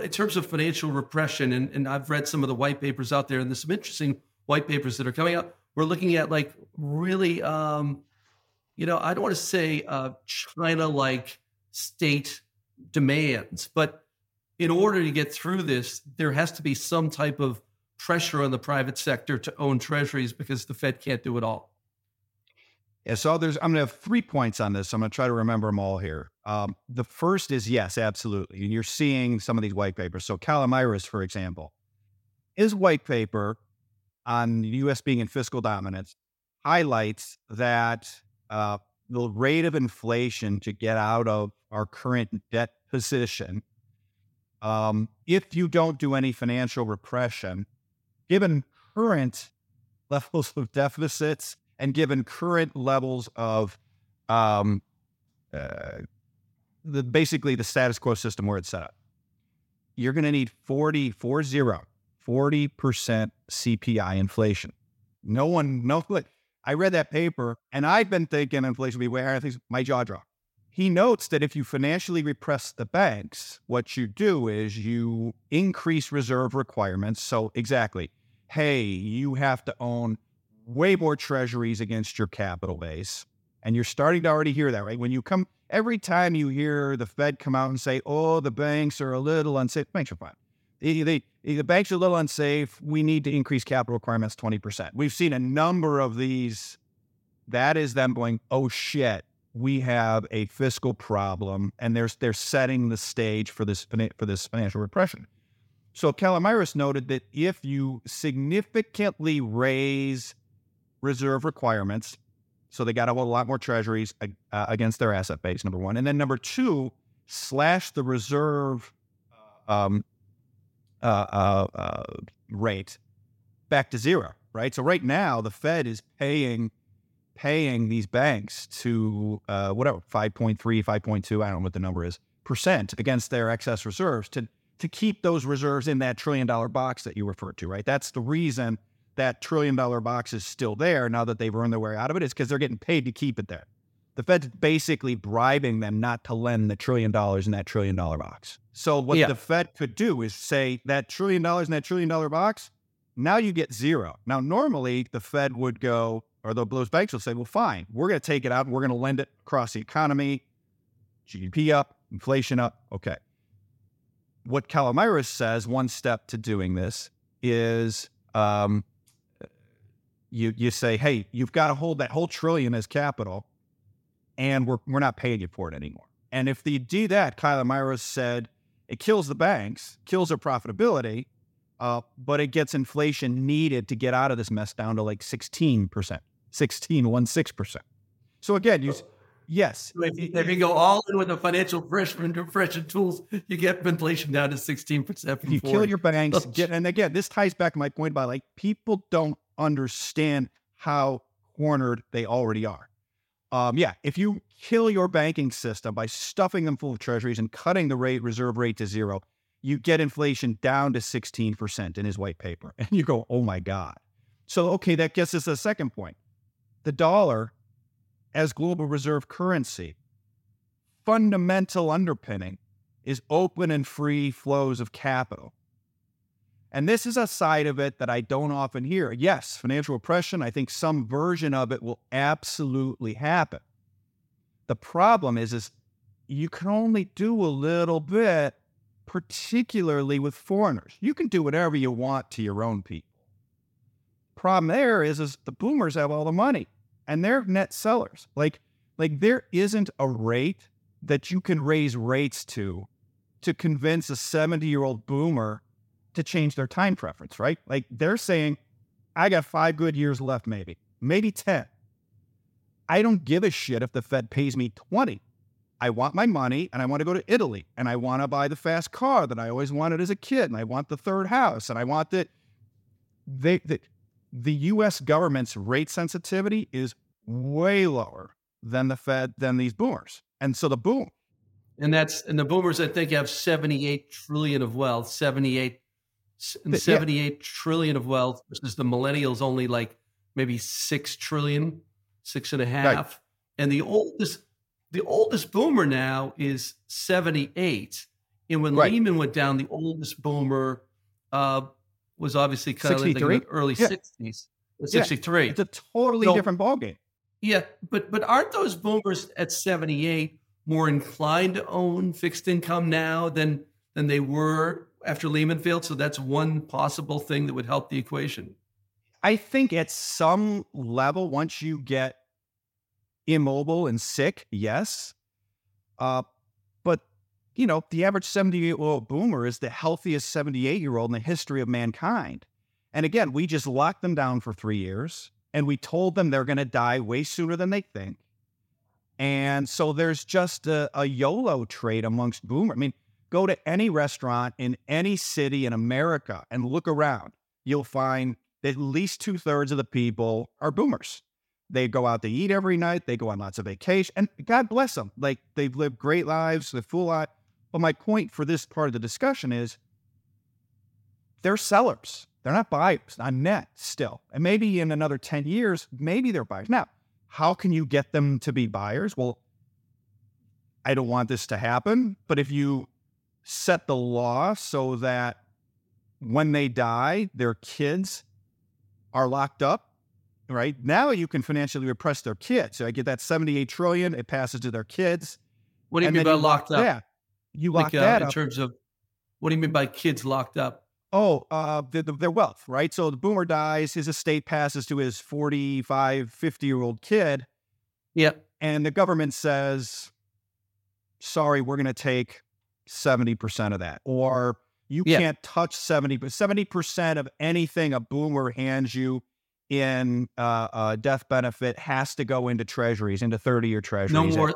in terms of financial repression, and I've read some of the white papers out there, and there's some interesting white papers that are coming out. We're looking at really, I don't want to say China-like state demands, but in order to get through this, there has to be some type of pressure on the private sector to own treasuries because the Fed can't do it all. Yeah, so I'm going to have 3 points on this. I'm going to try to remember them all here. The first is, yes, absolutely. And you're seeing some of these white papers. So Calamiris, for example, his white paper on the U.S. being in fiscal dominance highlights that the rate of inflation to get out of our current debt position, if you don't do any financial repression, given current levels of deficits, and given current levels of basically the status quo system where it's set up, you're going to need 40% CPI inflation. I read that paper, and I've been thinking inflation would be way higher. My jaw dropped. He notes that if you financially repress the banks, what you do is you increase reserve requirements. So exactly, hey, you have to own way more treasuries against your capital base. And you're starting to already hear that, right? Every time you hear the Fed come out and say, oh, the banks are a little unsafe, banks are fine. The banks are a little unsafe. We need to increase capital requirements 20%. We've seen a number of these. That is them going, oh shit, we have a fiscal problem, and they're setting the stage for this financial repression. So Calamiris noted that if you significantly raise reserve requirements, so they got to hold a lot more treasuries against their asset base, number one. And then number two, slash the reserve rate back to zero, right? So right now the Fed is paying these banks to 5.3, 5.2, I don't know what the number is, % against their excess reserves to keep those reserves in that $1 trillion box that you referred to, right? That's the reason that $1 trillion box is still there now that they've earned their way out of it, is because they're getting paid to keep it there. The Fed's basically bribing them not to lend the $1 trillion in that $1 trillion box. So what the Fed could do is say that $1 trillion in that $1 trillion box, now you get zero. Now, normally the Fed would go, or those banks will say, well, fine, we're going to take it out and we're going to lend it across the economy, GDP up, inflation up. Okay. What Calamiris says, one step to doing this is you say, hey, you've got to hold that whole trillion as capital, and we're not paying you for it anymore. And if they do that, Calamiris said, it kills the banks, kills their profitability, but it gets inflation needed to get out of this mess down to like 16%, 16%. So again, if you go all in with the financial fresh tools, you get inflation down to 16%. You kill your banks, and again, this ties back to my point about like people don't understand how cornered they already are. If you kill your banking system by stuffing them full of treasuries and cutting the reserve rate to zero, you get inflation down to 16% in his white paper. And you go, oh my God. So, okay, that gets us to the second point. The dollar as global reserve currency, fundamental underpinning is open and free flows of capital. And this is a side of it that I don't often hear. Yes, financial repression, I think some version of it will absolutely happen. The problem is you can only do a little bit, particularly with foreigners. You can do whatever you want to your own people. Problem there is the boomers have all the money and they're net sellers. Like there isn't a rate that you can raise rates to convince a 70-year-old boomer to change their time preference, right? Like they're saying, I got 5 good years left, maybe 10. I don't give a shit if the Fed pays me 20. I want my money and I want to go to Italy and I want to buy the fast car that I always wanted as a kid. And I want the third house and I want that. The US government's rate sensitivity is way lower than the Fed, than these boomers. And so the boom. And the boomers, I think, have 78 trillion of wealth, 78 trillion of wealth, versus the millennials only like maybe 6 trillion, 6.5. Right. And the oldest boomer now is 78. And when Lehman went down, the oldest boomer was obviously kind of in the early 60s, 63. It's a totally different ballgame. Yeah, but aren't those boomers at 78 more inclined to own fixed income now than they were after Lehman failed? So that's one possible thing that would help the equation. I think at some level, once you get immobile and sick, yes. But, you know, the average 78-year-old boomer is the healthiest 78-year-old in the history of mankind. And again, we just locked them down for 3 years, and we told them they're going to die way sooner than they think. And so there's just a YOLO trait amongst boomers. I mean, go to any restaurant in any city in America and look around. You'll find that at least 2/3 of the people are boomers. They go out to eat every night. They go on lots of vacation. And God bless them. Like, they've lived great lives. They've full lot. But my point for this part of the discussion is they're sellers. They're not buyers on net still. And maybe in another 10 years, maybe they're buyers. Now, how can you get them to be buyers? Well, I don't want this to happen. But if you set the law so that when they die, their kids are locked up, right? Now you can financially repress their kids. So I get that 78 trillion, it passes to their kids. What do you mean by locked up? Yeah. You lock that up. In terms of What do you mean by kids locked up? Oh, their wealth, right? So the boomer dies, his estate passes to his 45, 50-year-old kid. Yeah. And the government says, sorry, we're going to take 70% of that. Or you can't touch 70% of anything a boomer hands you in death benefit has to go into treasuries, into 30-year treasuries. No more,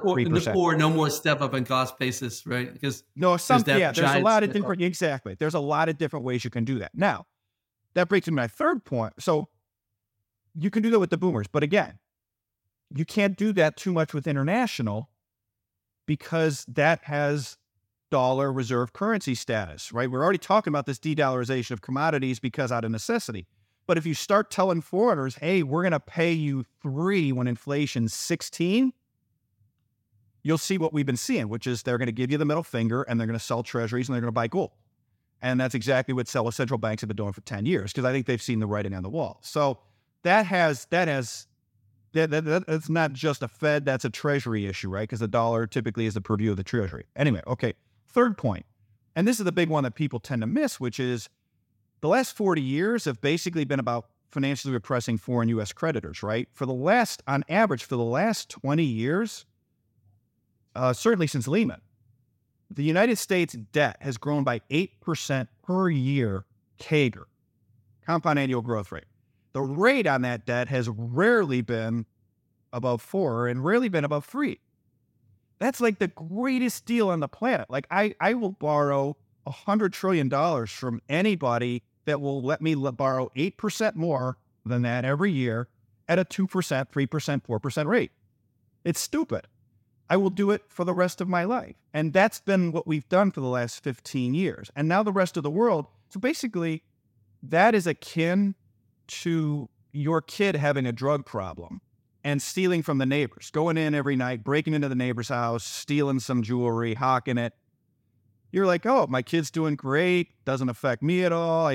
or no more step up in cost basis, right? Because there's a lot of different, exactly. There's a lot of different ways you can do that. Now, that brings me to my third point. So you can do that with the boomers, but again, you can't do that too much with international because that has dollar reserve currency status, right? We're already talking about this de-dollarization of commodities because out of necessity. But if you start telling foreigners, hey, we're going to pay you 3 when inflation's 16, you'll see what we've been seeing, which is they're going to give you the middle finger and they're going to sell treasuries and they're going to buy gold. And that's exactly what central banks have been doing for 10 years because I think they've seen the writing on the wall. So that's not just a Fed, that's a treasury issue, right? Because the dollar typically is the purview of the treasury. Anyway, okay, third point. And this is the big one that people tend to miss, which is the last 40 years have basically been about financially repressing foreign U.S. creditors, right? On average, for the last 20 years, certainly since Lehman, the United States debt has grown by 8% per year CAGR, compound annual growth rate. The rate on that debt has rarely been above 4 and rarely been above 3. That's like the greatest deal on the planet. Like I will borrow $100 trillion from anybody that will let me borrow 8% more than that every year at a 2%, 3%, 4% rate. It's stupid. I will do it for the rest of my life. And that's been what we've done for the last 15 years. And now the rest of the world. So basically, that is akin to your kid having a drug problem and stealing from the neighbors, going in every night, breaking into the neighbor's house, stealing some jewelry, hawking it. You're like, oh, my kid's doing great. Doesn't affect me at all.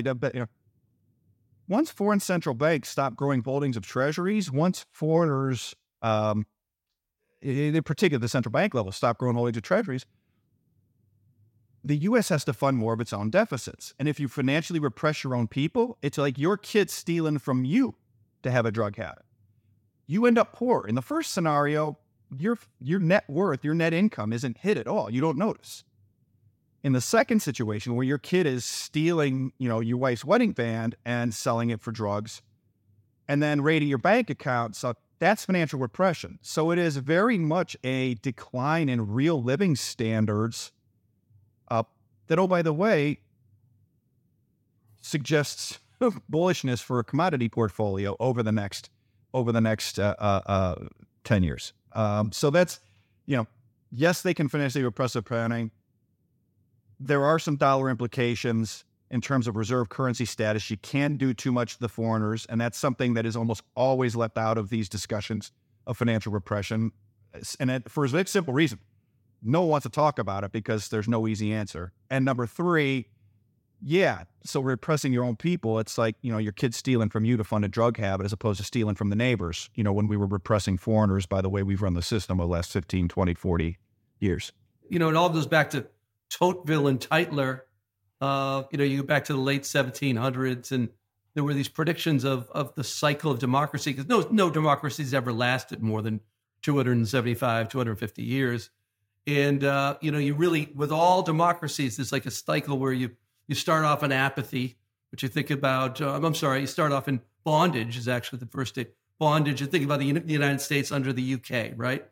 Once foreign central banks stop growing holdings of treasuries, once foreigners, in particular the central bank level, stop growing holdings of treasuries, the U.S. has to fund more of its own deficits. And if you financially repress your own people, it's like your kid's stealing from you to have a drug habit. You end up poor. In the first scenario, your net worth, your net income isn't hit at all. You don't notice. In the second situation, where your kid is stealing, your wife's wedding band and selling it for drugs and then raiding your bank account, so that's financial repression. So it is very much a decline in real living standards that, oh, by the way, suggests bullishness for a commodity portfolio over the next 10 years. So that's, yes, they can financially repress planning. There are some dollar implications in terms of reserve currency status. You can do too much to the foreigners, and that's something that is almost always left out of these discussions of financial repression. And for a very simple reason, no one wants to talk about it because there's no easy answer. And number three, so repressing your own people, it's like, your kid's stealing from you to fund a drug habit as opposed to stealing from the neighbors, when we were repressing foreigners by the way we've run the system over the last 15, 20, 40 years. It all goes back to Tocqueville and Titler. You go back to the late 1700s, and there were these predictions of the cycle of democracy, because no democracy's ever lasted more than 275, 250 years. And, with all democracies, there's like a cycle where you start off in apathy, which you think about, you start off in bondage is actually the first state. Bondage, you think about the United States under the UK, right?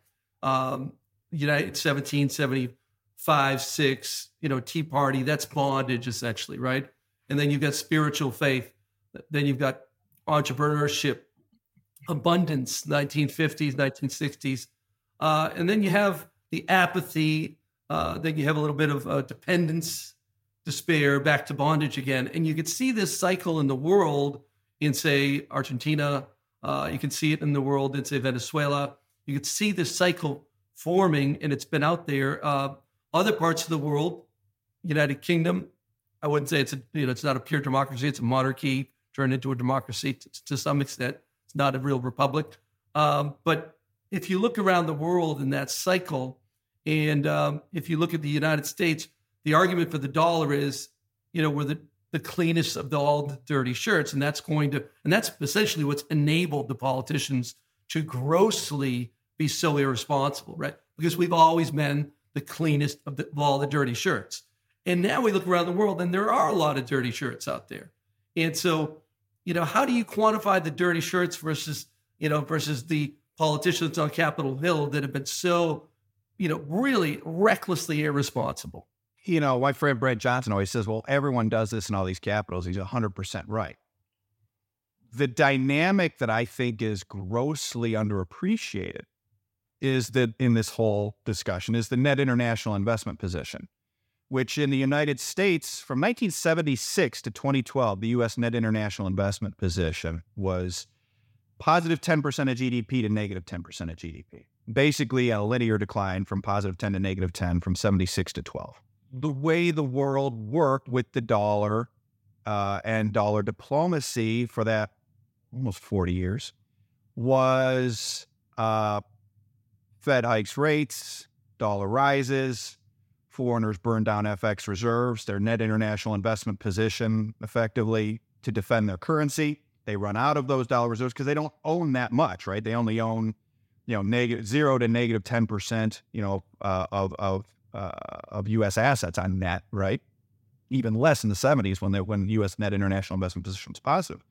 1775. 5, 6, Tea Party, that's bondage essentially, right? And then you've got spiritual faith. Then you've got entrepreneurship, abundance, 1950s, 1960s. And then you have the apathy. Then you have a little bit of dependence, despair, back to bondage again. And you could see this cycle in the world in, say, Argentina. You can see it in the world in, say, Venezuela. You could see this cycle forming, and it's been out there. Other parts of the world, United Kingdom, I wouldn't say it's not a pure democracy. It's a monarchy turned into a democracy to some extent. It's not a real republic. But if you look around the world in that cycle, and if you look at the United States, the argument for the dollar is, you know, we're the cleanest of all the dirty shirts. And that's going to, and that's essentially what's enabled the politicians to grossly be so irresponsible, right? Because we've always been the cleanest of all the dirty shirts. And now we look around the world and there are a lot of dirty shirts out there. And so, you know, how do you quantify the dirty shirts versus, you know, versus the politicians on Capitol Hill that have been so, you know, really recklessly irresponsible? You know, my friend Brad Johnson always says, well, everyone does this in all these capitals. He's 100% right. The dynamic that I think is grossly underappreciated is that in this whole discussion is the net international investment position, which in the United States from 1976 to 2012, the U.S. net international investment position was positive 10% of GDP to negative 10% of GDP. Basically a linear decline from positive 10 to negative 10 from 76 to 12. The way the world worked with the dollar and dollar diplomacy for that almost 40 years was Fed hikes rates, dollar rises, foreigners burn down FX reserves, their net international investment position effectively to defend their currency. They run out of those dollar reserves because they don't own that much, right? They only own, you know, negative 0 to negative 10%, you know, of U.S. assets on net, right? Even less in the 70s when U.S. net international investment position was positive.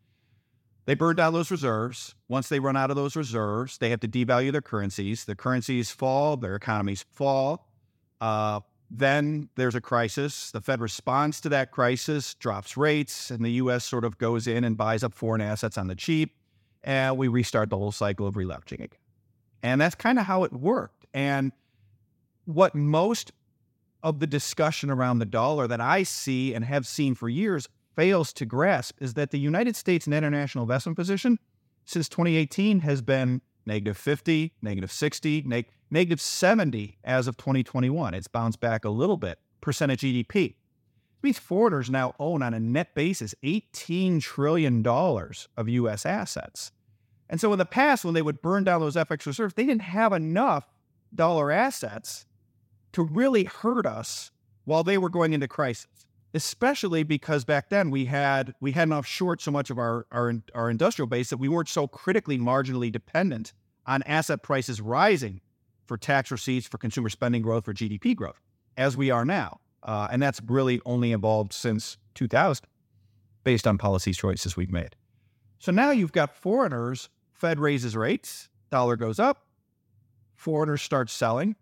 They burn down those reserves. Once they run out of those reserves, they have to devalue their currencies. The currencies fall, their economies fall. Then there's a crisis. The Fed responds to that crisis, drops rates, and the U.S. sort of goes in and buys up foreign assets on the cheap, and we restart the whole cycle of releveraging again. And that's kind of how it worked. And what most of the discussion around the dollar that I see and have seen for years fails to grasp is that the United States net international investment position since 2018 has been negative 50, negative 60, negative 70 as of 2021. It's bounced back a little bit, percent of GDP. It means foreigners now own on a net basis $18 trillion of U.S. assets. And so in the past, when they would burn down those FX reserves, they didn't have enough dollar assets to really hurt us while they were going into crisis, especially because back then we had offshored so much of our industrial base that we weren't so critically marginally dependent on asset prices rising for tax receipts, for consumer spending growth, for GDP growth, as we are now. And that's really only evolved since 2000 based on policy choices we've made. So now you've got foreigners, Fed raises rates, dollar goes up, foreigners start selling.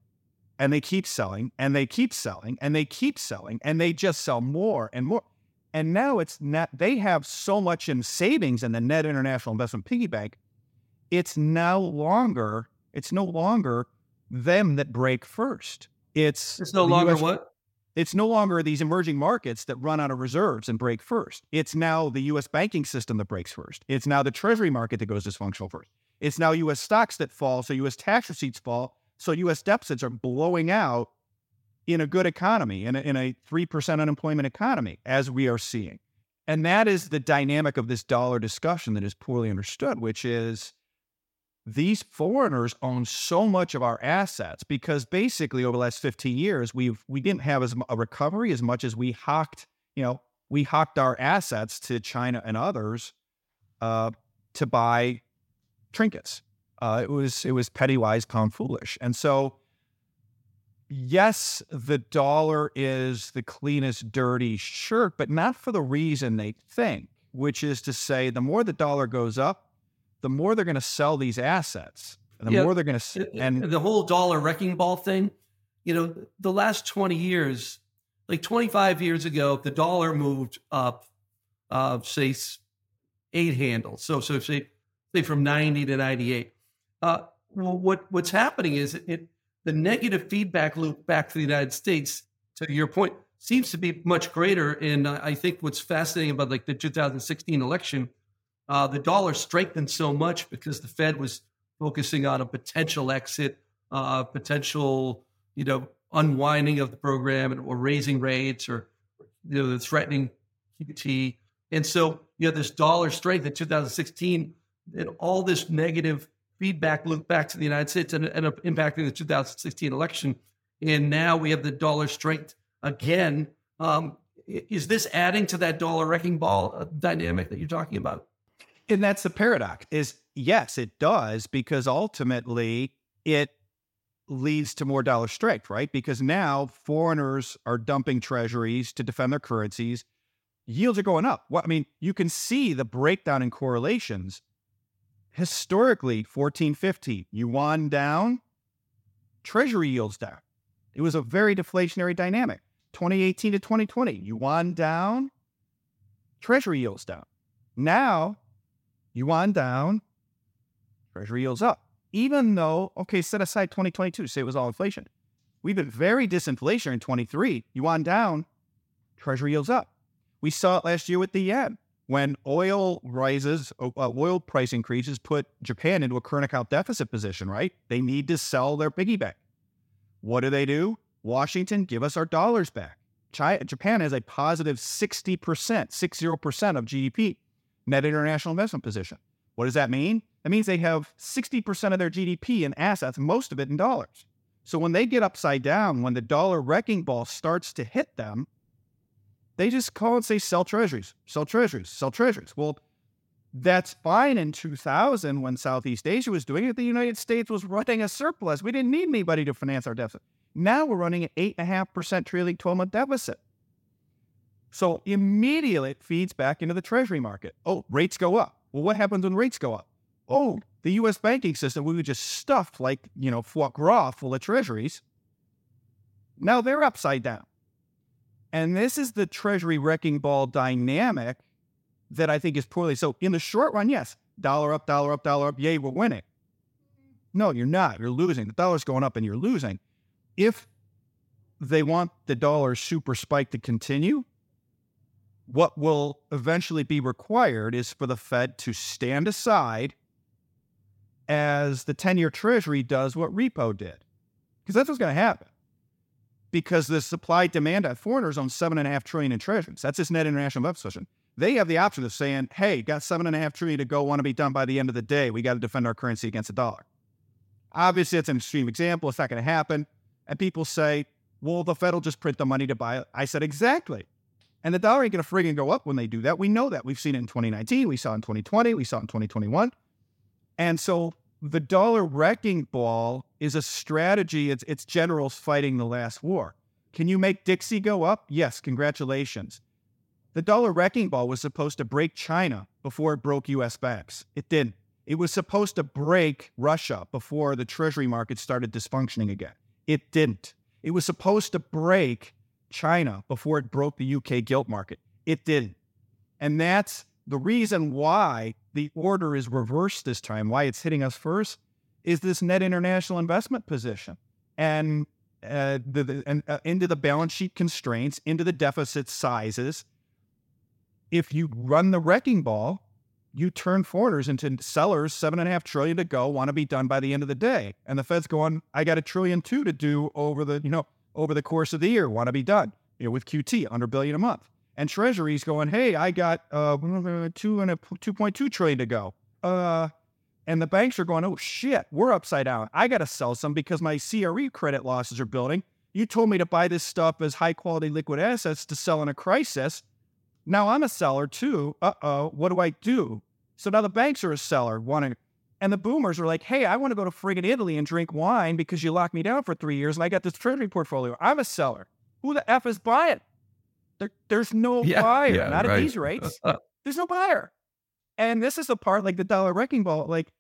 And they keep selling, and they keep selling, and they keep selling, and they just sell more and more. And now it's not, they have so much in savings in the net international investment piggy bank, it's no longer them that break first. It's no longer what? It's no longer these emerging markets that run out of reserves and break first. It's now the U.S. banking system that breaks first. It's now the treasury market that goes dysfunctional first. It's now U.S. stocks that fall, so U.S. tax receipts fall. So U.S. deficits are blowing out in a good economy, in a 3% unemployment economy, as we are seeing. And that is the dynamic of this dollar discussion that is poorly understood, which is these foreigners own so much of our assets because basically over the last 15 years, we didn't have as a recovery as much as we hocked our assets to China and others to buy trinkets. It was petty, wise, calm, foolish. And so, yes, the dollar is the cleanest, dirty shirt, but not for the reason they think, which is to say the more the dollar goes up, the more they're going to sell these assets. And the more they're going to... And the whole dollar wrecking ball thing, you know, the last 20 years, like 25 years ago, the dollar moved up, say, 8 handles. So say from 90 to 98. Well, what's happening is the negative feedback loop back to the United States, to your point, seems to be much greater. And I think what's fascinating about like the 2016 election, the dollar strengthened so much because the Fed was focusing on a potential exit, potential, you know, unwinding of the program or raising rates or, you know, the threatening QT. And so, you know, this dollar strength in 2016 and all this negative feedback loop back to the United States and ended up impacting the 2016 election. And now we have the dollar strength again. Is this adding to that dollar wrecking ball dynamic that you're talking about? And that's the paradox is, yes, it does, because ultimately it leads to more dollar strength, right? Because now foreigners are dumping treasuries to defend their currencies. Yields are going up. Well, I mean, you can see the breakdown in correlations. Historically, 14, 15, yuan down, treasury yields down. It was a very deflationary dynamic. 2018 to 2020, yuan down, treasury yields down. Now, yuan down, treasury yields up. Even though, okay, set aside 2022, say it was all inflation. We've been very disinflationary in 23, yuan down, treasury yields up. We saw it last year with the yen. When oil price increases put Japan into a current account deficit position, right? They need to sell their piggy bank. What do? Washington, give us our dollars back. Japan has a positive 60% of GDP, net international investment position. What does that mean? That means they have 60% of their GDP in assets, most of it in dollars. So when they get upside down, when the dollar wrecking ball starts to hit them, they just call and say, sell treasuries. Well, that's fine in 2000 when Southeast Asia was doing it. The United States was running a surplus. We didn't need anybody to finance our deficit. Now we're running an 8.5% trailing 12-month deficit. So immediately it feeds back into the treasury market. Oh, rates go up. Well, what happens when rates go up? Oh, the U.S. banking system, we were just stuffed like, foie gras full of treasuries. Now they're upside down. And this is the treasury wrecking ball dynamic that I think is poorly. So in the short run, yes, dollar up, yay, we're winning. No, you're not. You're losing. The dollar's going up and you're losing. If they want the dollar super spike to continue, what will eventually be required is for the Fed to stand aside as the 10-year treasury does what repo did. Because that's what's going to happen. Because the supply-demand at foreigners own $7.5 trillion in treasuries. That's his net international investment position. They have the option of saying, hey, got $7.5 trillion to go, want to be done by the end of the day. We got to defend our currency against the dollar. Obviously, it's an extreme example. It's not going to happen. And people say, well, the Fed will just print the money to buy it. I said, exactly. And the dollar ain't going to friggin' go up when they do that. We know that. We've seen it in 2019. We saw it in 2020. We saw it in 2021. And so the dollar wrecking ball is a strategy. It's generals fighting the last war. Can you make Dixie go up? Yes, congratulations. The dollar wrecking ball was supposed to break China before it broke U.S. banks. It didn't. It was supposed to break Russia before the treasury market started dysfunctioning again. It didn't. It was supposed to break China before it broke the U.K. gilt market. It didn't. And that's the reason why the order is reversed this time, why it's hitting us first, is this net international investment position and into the balance sheet constraints, into the deficit sizes. If you run the wrecking ball, you turn foreigners into sellers, $7.5 trillion to go, want to be done by the end of the day. And the Fed's going, I got $1.2 trillion to do over the course of the year, want to be done with QT, $100 billion a month. And Treasury's going, hey, I got $2.2 trillion to go. And the banks are going, oh, shit, we're upside down. I got to sell some because my CRE credit losses are building. You told me to buy this stuff as high-quality liquid assets to sell in a crisis. Now I'm a seller, too. Uh-oh, what do I do? So now the banks are a seller. And the boomers are like, hey, I want to go to friggin' Italy and drink wine because you locked me down for 3 years and I got this Treasury portfolio. I'm a seller. Who the F is buying? There's no buyer, not right. At these rates. There's no buyer. And this is the part, like the dollar wrecking ball, like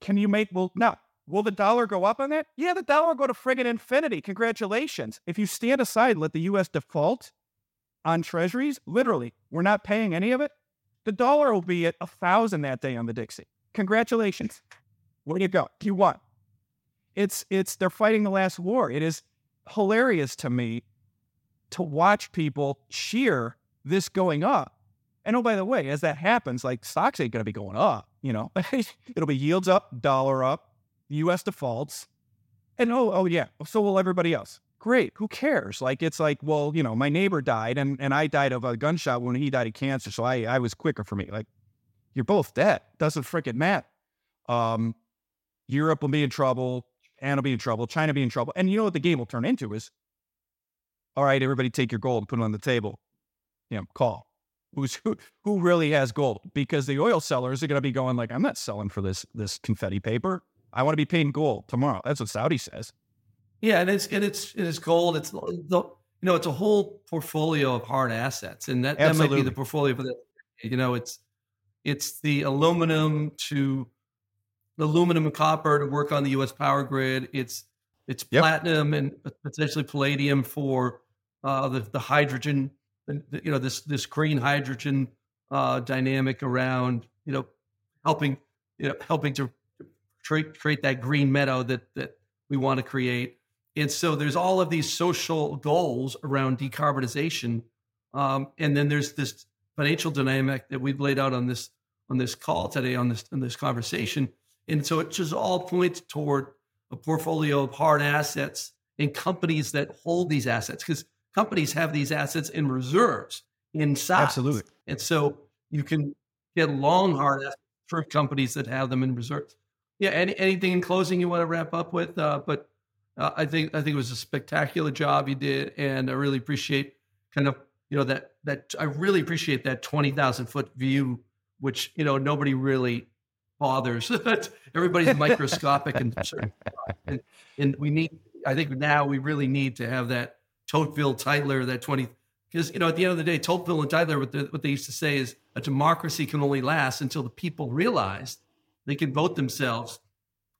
can you make, will the dollar go up on that? Yeah, the dollar will go to friggin' infinity. Congratulations. If you stand aside, let the U.S. default on treasuries, literally, we're not paying any of it. The dollar will be at 1,000 that day on the Dixie. Congratulations. Where do you go? You won. It's they're fighting the last war. It is hilarious to me to watch people cheer this going up. And oh, by the way, as that happens, like stocks ain't going to be going up, it'll be yields up, dollar up, U.S. defaults. And oh yeah, so will everybody else. Great. Who cares? Like, it's like, well, my neighbor died and I died of a gunshot when he died of cancer. So I was quicker for me. Like, you're both dead. Doesn't frickin' matter. Europe will be in trouble. Japan will be in trouble. China will be in trouble. And you know what the game will turn into is all right, everybody take your gold and put it on the table. You know, call. Who really has gold? Because the oil sellers are going to be going like, I'm not selling for this confetti paper. I want to be paid in gold tomorrow. That's what Saudi says. Yeah, and it is gold. It's it's a whole portfolio of hard assets, and that might be the portfolio for the it's the aluminum to and copper to work on the U.S. power grid. It's platinum and potentially palladium for the hydrogen. You know, this green hydrogen dynamic around helping to create that green meadow that we want to create. And so there's all of these social goals around decarbonization, and then there's this financial dynamic that we've laid out on this call today on this conversation. And so it just all points toward a portfolio of hard assets and companies that hold these assets, because companies have these assets in reserves inside. Absolutely. And so you can get long, hard assets for companies that have them in reserves. Yeah. Anything in closing you want to wrap up with? But I think it was a spectacular job you did. And I really appreciate I really appreciate that 20,000 foot view, which, nobody really bothers. Everybody's microscopic and we really need to have that Tocqueville, Tyler, that 20, because, at the end of the day, Tocqueville and Tyler, what they used to say is a democracy can only last until the people realize they can vote themselves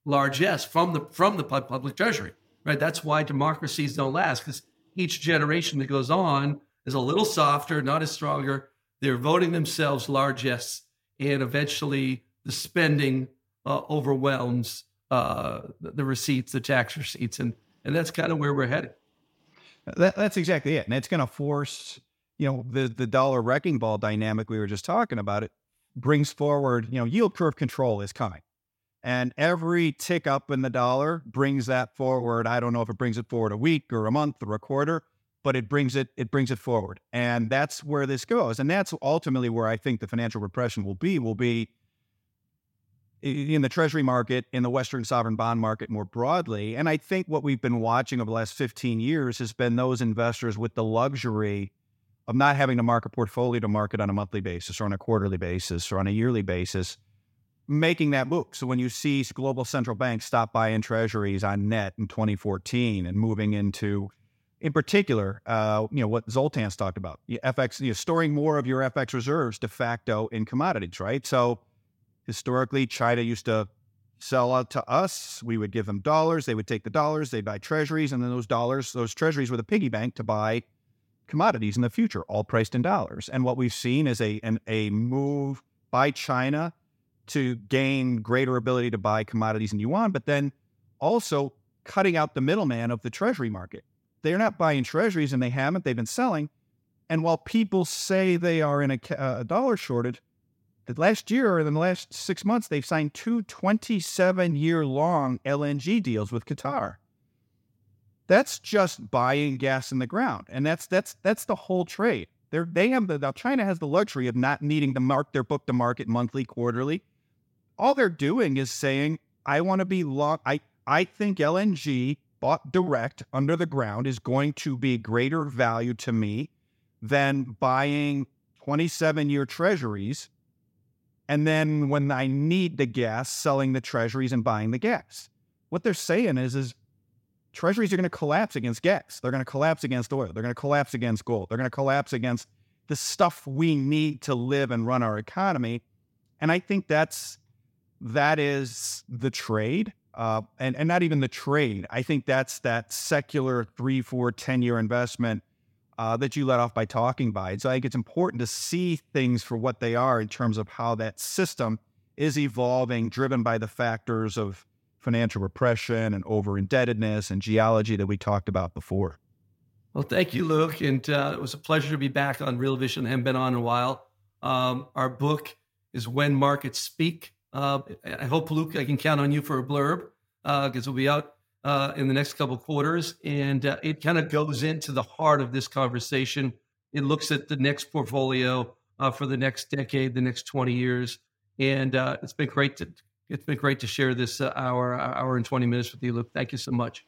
largesse from the public treasury, right? That's why democracies don't last, because each generation that goes on is a little softer, not as stronger. They're voting themselves largesse, and eventually the spending overwhelms the receipts, the tax receipts. And that's kind of where we're headed. That's exactly it. And it's going to force, the dollar wrecking ball dynamic we were just talking about. It brings forward, yield curve control is coming. And every tick up in the dollar brings that forward. I don't know if it brings it forward a week or a month or a quarter, but it brings it forward. And that's where this goes. And that's ultimately where I think the financial repression will be in the treasury market, in the Western sovereign bond market more broadly. And I think what we've been watching over the last 15 years has been those investors with the luxury of not having to mark a portfolio to market on a monthly basis or on a quarterly basis or on a yearly basis, making that move. So when you see global central banks stop buying treasuries on net in 2014 and moving into, in particular, what Zoltan's talked about, FX, storing more of your FX reserves de facto in commodities, right? So historically, China used to sell out to us. We would give them dollars. They would take the dollars. They'd buy treasuries. And then those treasuries were the piggy bank to buy commodities in the future, all priced in dollars. And what we've seen is a move by China to gain greater ability to buy commodities in yuan, but then also cutting out the middleman of the treasury market. They're not buying treasuries, and they haven't. They've been selling. And while people say they are in a dollar shortage, that last year, or in the last 6 months, they've signed two 27-year-long LNG deals with Qatar. That's just buying gas in the ground, and that's the whole trade. China has the luxury of not needing to mark their book to market monthly, quarterly. All they're doing is saying, "I want to be long. I think LNG bought direct under the ground is going to be greater value to me than buying 27-year treasuries." And then when I need the gas, selling the treasuries and buying the gas. What they're saying is treasuries are going to collapse against gas. They're going to collapse against oil. They're going to collapse against gold. They're going to collapse against the stuff we need to live and run our economy. And I think that is the trade, and not even the trade. I think that's that secular 3-4-10-year investment that you let off by talking by. And so I think it's important to see things for what they are in terms of how that system is evolving, driven by the factors of financial repression and over-indebtedness and geology that we talked about before. Well, thank you, Luke. And it was a pleasure to be back on Real Vision. I haven't been on in a while. Our book is When Markets Speak. I hope, Luke, I can count on you for a blurb, because we'll be out in the next couple of quarters. And it kind of goes into the heart of this conversation. It looks at the next portfolio for the next decade, the next 20 years. And it's been great to share this hour and 20 minutes with you, Luke. Thank you so much.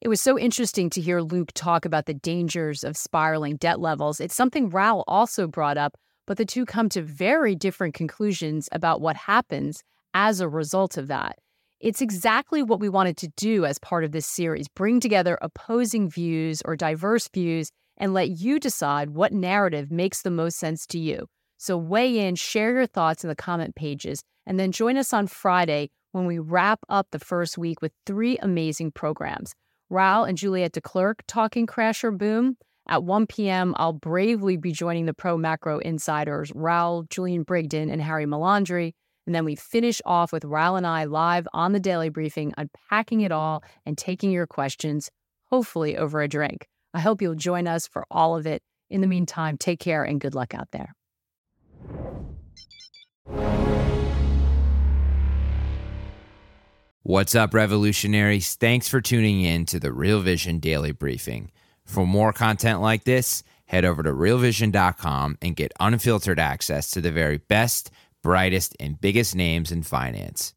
It was so interesting to hear Luke talk about the dangers of spiraling debt levels. It's something Raoul also brought up, but the two come to very different conclusions about what happens as a result of that. It's exactly what we wanted to do as part of this series, bring together opposing views or diverse views and let you decide what narrative makes the most sense to you. So weigh in, share your thoughts in the comment pages, and then join us on Friday when we wrap up the first week with three amazing programs. Raoul and Juliette DeClercq talking Crash or Boom. At 1 p.m., I'll bravely be joining the pro-macro insiders, Raoul, Julian Brigden, and Harry Melandri. And then we finish off with Raoul and I live on the Daily Briefing, unpacking it all and taking your questions, hopefully over a drink. I hope you'll join us for all of it. In the meantime, take care and good luck out there. What's up, revolutionaries? Thanks for tuning in to the Real Vision Daily Briefing. For more content like this, head over to realvision.com and get unfiltered access to the very best, brightest, and biggest names in finance.